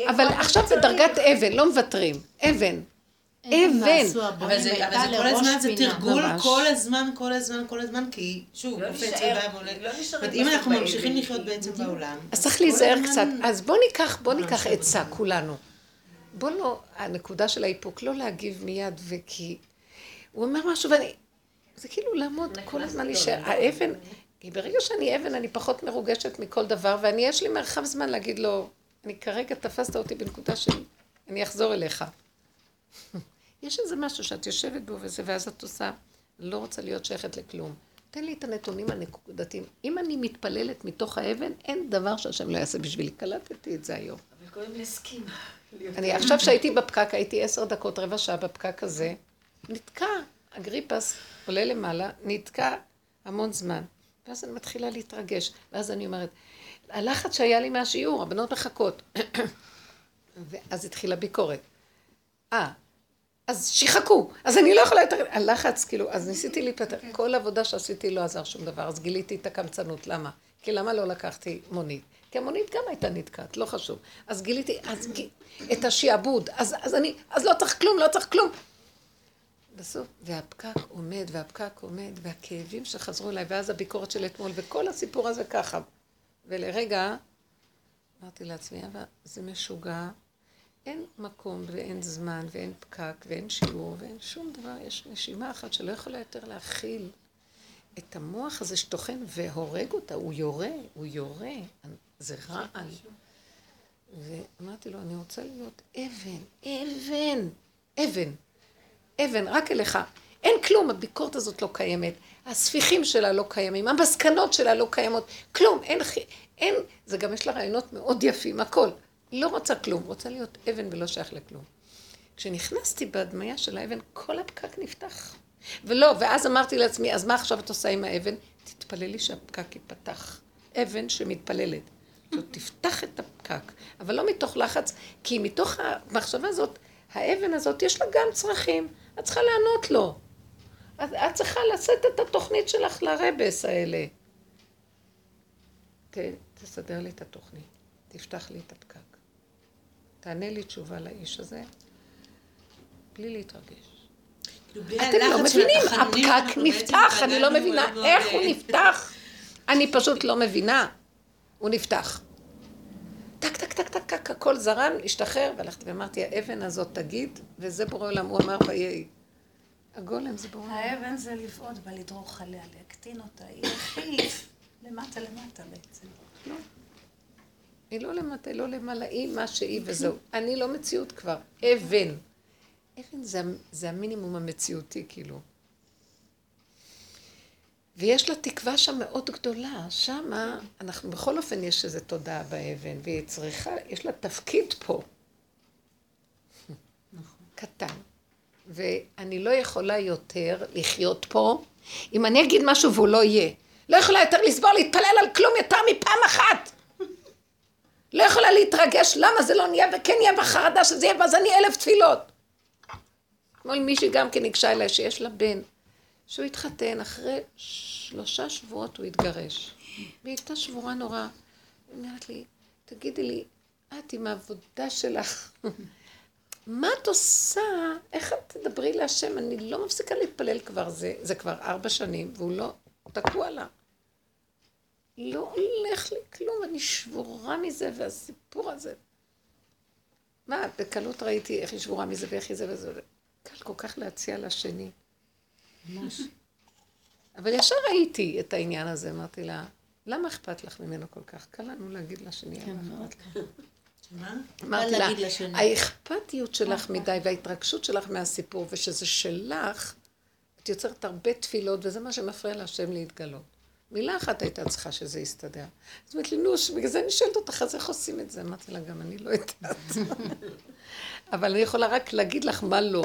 אבל עכשיו בדרגת אבן, לא מוותרים. אבן. אבן. אבל זה כל הזמן, זה תרגול כל הזמן, כי שוב, קופץ עולה ועולה. אם אנחנו ממשיכים לחיות בעצם בעולם... אז צריך להיזהר קצת. אז בוא ניקח עצה כולנו. בוא לא, הנקודה של האיפוק, לא להגיב מיד וכי... הוא אומר משהו ואני... זה כאילו לעמוד כל הזמן להישאר. האבן, כי ברגע שאני אבן, אני פחות מרוגשת מכל דבר, ואני יש לי מרחב זמן להגיד לו, אני כרגע תפסת אותי בנקודה שלי, אני אחזור אליך. יש איזה משהו שאת יושבת בו וזה, ואז את עושה, לא רוצה להיות שייכת לכלום. תן לי את הנתונים הנקודתיים. אם אני מתפללת מתוך האבן, אין דבר שהשם לא יעשה בשבילי. קלטתי את זה היום. אבל קוראים להסכים. אני עכשיו שהייתי בפקק, הייתי 10 דקות, רבע שעה בפקק הזה, נתקע. אגריפס עולה למעלה, נתקע המון זמן. ואז אני מתחילה להתרגש. ואז אני אומרת, הלחץ שהיה לי מהשיעור, הבנות מחכות. ואז התחילה ביקורת. אז שיחקו. אז אני לא יכולה יותר... הלחץ, כאילו, אז ניסיתי להיפטר. כל עבודה שעשיתי לא עזר שום דבר. אז גיליתי את הקמצנות. למה? כי למה לא לקחתי מונית? כי המונית גם הייתה נתקעת, לא חשוב. אז גיליתי את השיעבוד. אז לא צריך כלום, לא צריך כלום. בסוף, והפקק עומד, והכאבים שחזרו אליי, ואז הביקורת של אתמול, וכל הסיפור הזה ככה. ולרגע, אמרתי לעצמי, אבל זה משוגע, אין מקום ואין זמן ואין פקק ואין שיעור ואין שום דבר, יש נשימה אחת שלא יכולה יותר להכיל את המוח הזה שתוכן והורג אותה, הוא יורה, זה רעל. ואמרתי לו, אני רוצה להיות אבן, רק אליך. אין כלום, הביקורת הזאת לא קיימת, הספיחים שלה לא קיימים, המסקנות שלה לא קיימות, כלום, אין, זה גם יש לה רעיונות מאוד יפים, הכל. לא רוצה כלום, רוצה להיות אבן ולא שייך לכלום. כשנכנסתי בהדמיה של האבן, כל הפקק נפתח. ואז אמרתי לעצמי, אז מה עכשיו את עושה עם האבן? תתפללי שהפקק ייפתח. אבן שמתפללת. זאת תפתח את הפקק, אבל לא מתוך לחץ, כי מתוך המחשבה הזאת, האבן הזאת יש לה גם צרכים. את צריכה לענות לו. את צריכה לשאת את התוכנית שלך לרבס האלה. תסדר לי את התוכנית. תפתח לי את הפקק. תענה לי תשובה לאיש הזה, בלי להתרגש. אתם לא מבינים, הפקק נפתח. אני לא מבינה איך הוא נפתח. אני פשוט לא מבינה. הוא נפתח. טק, טק, טק, טק, טק, הכל זרם, השתחרר, והלכתי ואמרתי, האבן הזאת תגיד, וזה בורא עולם, הוא אמר, ויהי. הגולם זה בורא עולם. האבן זה לפעוד ולדרוך עליה, להקטין אותה, היא הכיף, למטה בעצם. לא. היא לא למטה, היא לא למעלה, היא מה שהיא וזהו. אני לא מציאות כבר, אבן. אבן זה המינימום המציאותי, כאילו. ויש לה תקווה שם מאוד גדולה, שם אנחנו בכל אופן יש איזו תודעה באבן, והיא צריכה, יש לה תפקיד פה. נכון. קטן. ואני לא יכולה יותר לחיות פה, אם אני אגיד משהו והוא לא יהיה. לא יכולה יותר לסבור, להתפלל על כלום יותר מפעם אחת. לא יכולה להתרגש, למה זה לא נהיה וכן יהיה בחרדה שזה יהיה, ואז אני 1000 תפילות. כמו מישהי גם כן ניגשה אליי שיש לה בן. שהוא התחתן, אחרי 3 שבועות הוא התגרש. והיא הייתה שבורה נורא. היא אומרת לי, תגידי לי, את עם העבודה שלך, מה את עושה? איך את תדברי להשם? אני לא מפסיקה להתפלל כבר זה. זה כבר 4 שנים, והוא לא תקוע לה. לא הולך לי כלום, אני שבורה מזה והסיפור הזה. מה, בקלות ראיתי איך היא שבורה מזה ואיך היא זה וזה. קל כל כך להציע לשני. ממש. אבל ישר ראיתי את העניין הזה, אמרתי לה, למה אכפת לך ממנו כל כך? קל לנו להגיד לשני. כן, מאוד קל. מה? אמרתי לה, האכפתיות שלך מדי וההתרגשות שלך מהסיפור, ושזה שלך, את יוצרת הרבה תפילות, וזה מה שמפריע להשם להתגלות. מילה אחת הייתה צריכה שזה יסתדר. זאת אומרת לי, נוש, בגלל זה אני שואלת אותך, אז איך עושים את זה? אמרתי לה, גם אני לא יודעת. אבל אני יכולה רק להגיד לך מה לא.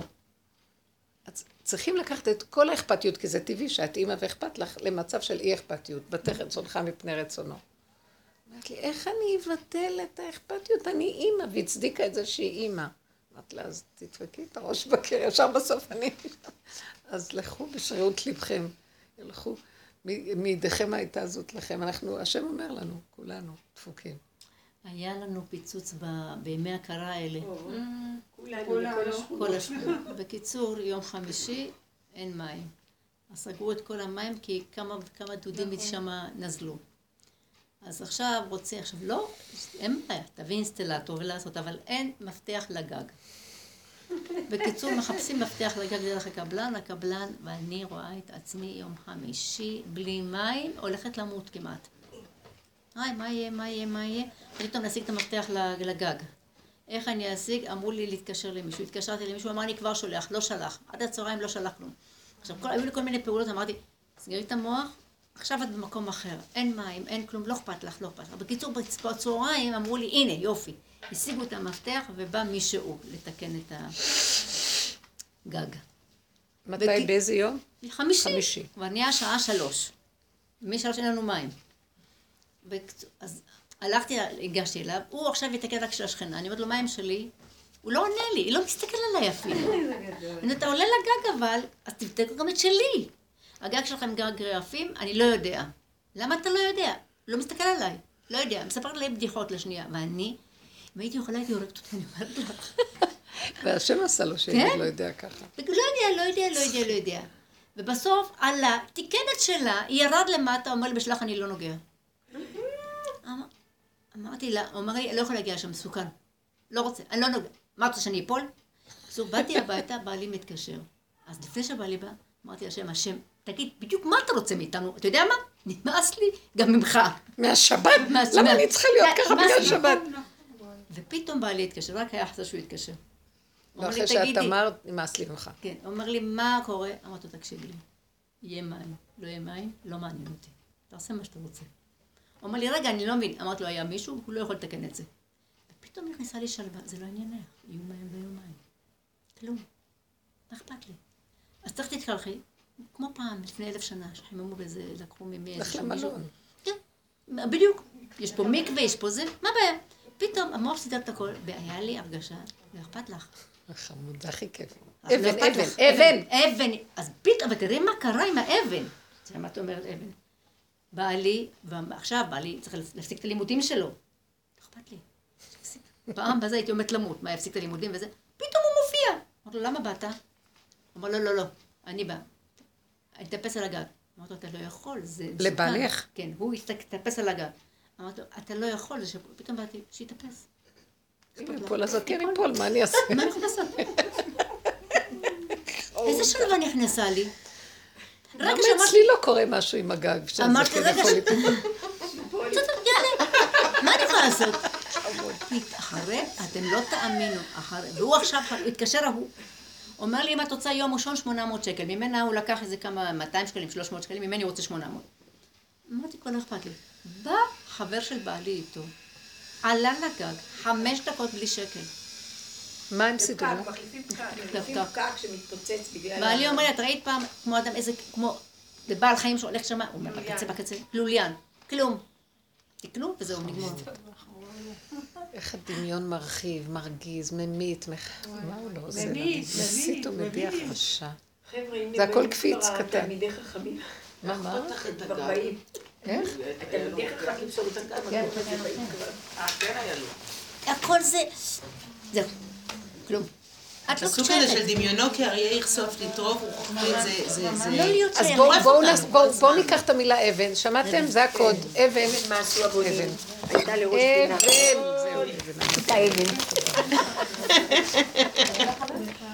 צריכים לקחת את כל האכפתיות, כי זה טבעי שאת אימא ואכפת לך למצב של אי אכפתיות, בטח רצונך מפני רצונו. אמרת לי, איך אני אבטל את האכפתיות? אני אימא, והצדיקה את זה שהיא אימא. אמרת לה, אז תדפקי את הראש בקר, ישר בסוף אני... אז לכו בשרירות לבכם, ילכו מידיכם הייתה זאת לכם. אנחנו, השם אומר לנו, כולנו דפוקים. היה לנו פיצוץ בימי הקרה האלה. כל השכונות. בקיצור, יום חמישי אין מים. אז סגרו את כל המים כי כמה דודים משם נזלו. אז עכשיו רוצה, עכשיו לא, אין בעיה, תביא אינסטלטור ולעשות, אבל אין מפתח לגג. בקיצור, מחפשים מפתח לגג דרך הקבלן, ואני רואה את עצמי יום חמישי, בלי מים, הולכת למות כמעט. היי, מה יהיה? פתאום נשיג את המפתח לגג. איך אני אשיג? אמרו לי להתקשר למישהו, התקשרתי למישהו, אמר אני כבר שולח, לא שלח, עד הצהריים לא שלח כלום. עכשיו, היו לי כל מיני פעולות, אמרתי, סגרי את המוח, עכשיו את במקום אחר, אין מים, אין כלום, לא אכפת לך. בקיצור, בצהריים אמרו לי, הנה, יופי, השיגו את המפתח ובא מישהו לתקן את הגג. מתי, באיזה יום? חמישי. כבר נהיה שעה 3. משעה 3 אין לנו מים. אז הגשתי אליו, הוא עכשיו יתקן רק של השכנה, אני אומרת לו, מים שלי? הוא לא עונה לי, היא לא מסתכל עליי אפילו. אתה עולה לגג אבל, אז תבדקו גם את שלי. הגג שלכם גג רעפים, אני לא יודע. למה אתה לא יודע? לא מסתכל עליי, לא יודע. מספרת לי בדיחות לשנייה, ואני, אם הייתי יכולה, הייתי הורגת אותי, אני אומרת לך. והשם עשה לו שאני לא יודע ככה. לא יודע. ובסוף עלה, תיקנת שלה, היא ירד למטה, אומר לי, בשלח אני לא נוגע. אמרתי לה, אני לא יכולה להגיע לשם, מסוכן. לא רוצה, אני לא נוגע. מה רוצה שאני אפול? אז באתי הביתה, בעלי מתקשר. אז לפני שבעלי בא, אמרתי השם, תגיד, בדיוק מה אתה רוצה מאיתנו? אתה יודע מה? נמאס לי גם ממך. מהשבת? למה אני צריכה להיות ככה בגלל שבת? ופתאום בעלי התקשר, רק היה חסר שהוא התקשר. ואחרי שאת אמרת, נמאס לי ממך. כן, הוא אומר לי, מה קורה? אמרתי לו, תקשיב לי, יהיה מים, לא יהיה מים, לא מעניין אותי. תעשה מה שאתה רוצה. הוא אומר לי, רגע, אני לא מבין. אמרתי לו, היה מישהו, הוא לא יכול לתקן את זה. ופתאום נכנסה לי שלווה, זה לא עניין לך, יהיו מים ויהיו מים. כלום, מה אכפת לי? אז צריך להתקלחי, כמו פעם, לפני 1000 שנה, שחיממו בזה, לקחו ממי איזשהו מישהו. כן, בדיוק, יש פה מקווה, יש פה זה, מה בעיה? פתאום המוח סידר את הכל, והיה לי הרגשה, לא אכפת לך. החמודה הכי כיף. אבן. אז פתאום, ותראי מה קרה עם האבן. זה מה את אומרת, אבן. עכשיו בא לי, צריך להפסיק את הלימודים שלו. לא אכפת לי. פעם בזה הייתי עומדת למות, מה יפסיק את הלימודים וזה, פתאום הוא מופיע. אמרתי לו, למה באת? אמר לו, לא, אני בא. אני אתאפס על הגג. אמרתי לו, אתה לא יכול, זה... לבעלך? כן, הוא יתאפס על הגג. אמרתי לו, אתה לא יכול, פתאום באתי, שיתאפס. אם יפול, אז אותי אני אפול, מה אני אעשה? מה אני אעשה? איזה שלווה נכנסה לי? גם אצלי לא קורה משהו עם הגג, אמרתי, רגע, מה אני יכולה לעשות? אחרי, אתם לא תאמינו, והוא עכשיו התקשר ההוא, אומר לי, אם את רוצה יום ראשון 800 שקל, ממנה הוא לקח איזה כמה, 200 שקלים, 300 שקלים, ממני רוצה 800. אמרתי, כל אכפת לי. בא חבר של בעלי איתו, עלה לגג, 5 דקות בלי שקל. מה הם סידרו? מחליפים פקק שמתפוצץ בגלל... בעלי אומר לי, את ראית פעם כמו אדם איזה, כמו בעל חיים שהולך שם, הוא אומר, בקצה, לוליין, כלום. תקנו וזהו, נגמור. איך הדמיון מרחיב, מרגיז, ממית, מה הוא לא עושה? מסית ומדיח רשע. זה הכל קפיץ קטן. מה? איך? הכל זה... זהו, כלום. הסוג הזה של דמיונו כי אריה יחשוף לטרוף, הוא חוכמו את זה. אז בואו ניקח את המילה אבן, שמעתם? זה הקוד, אבן. אבן.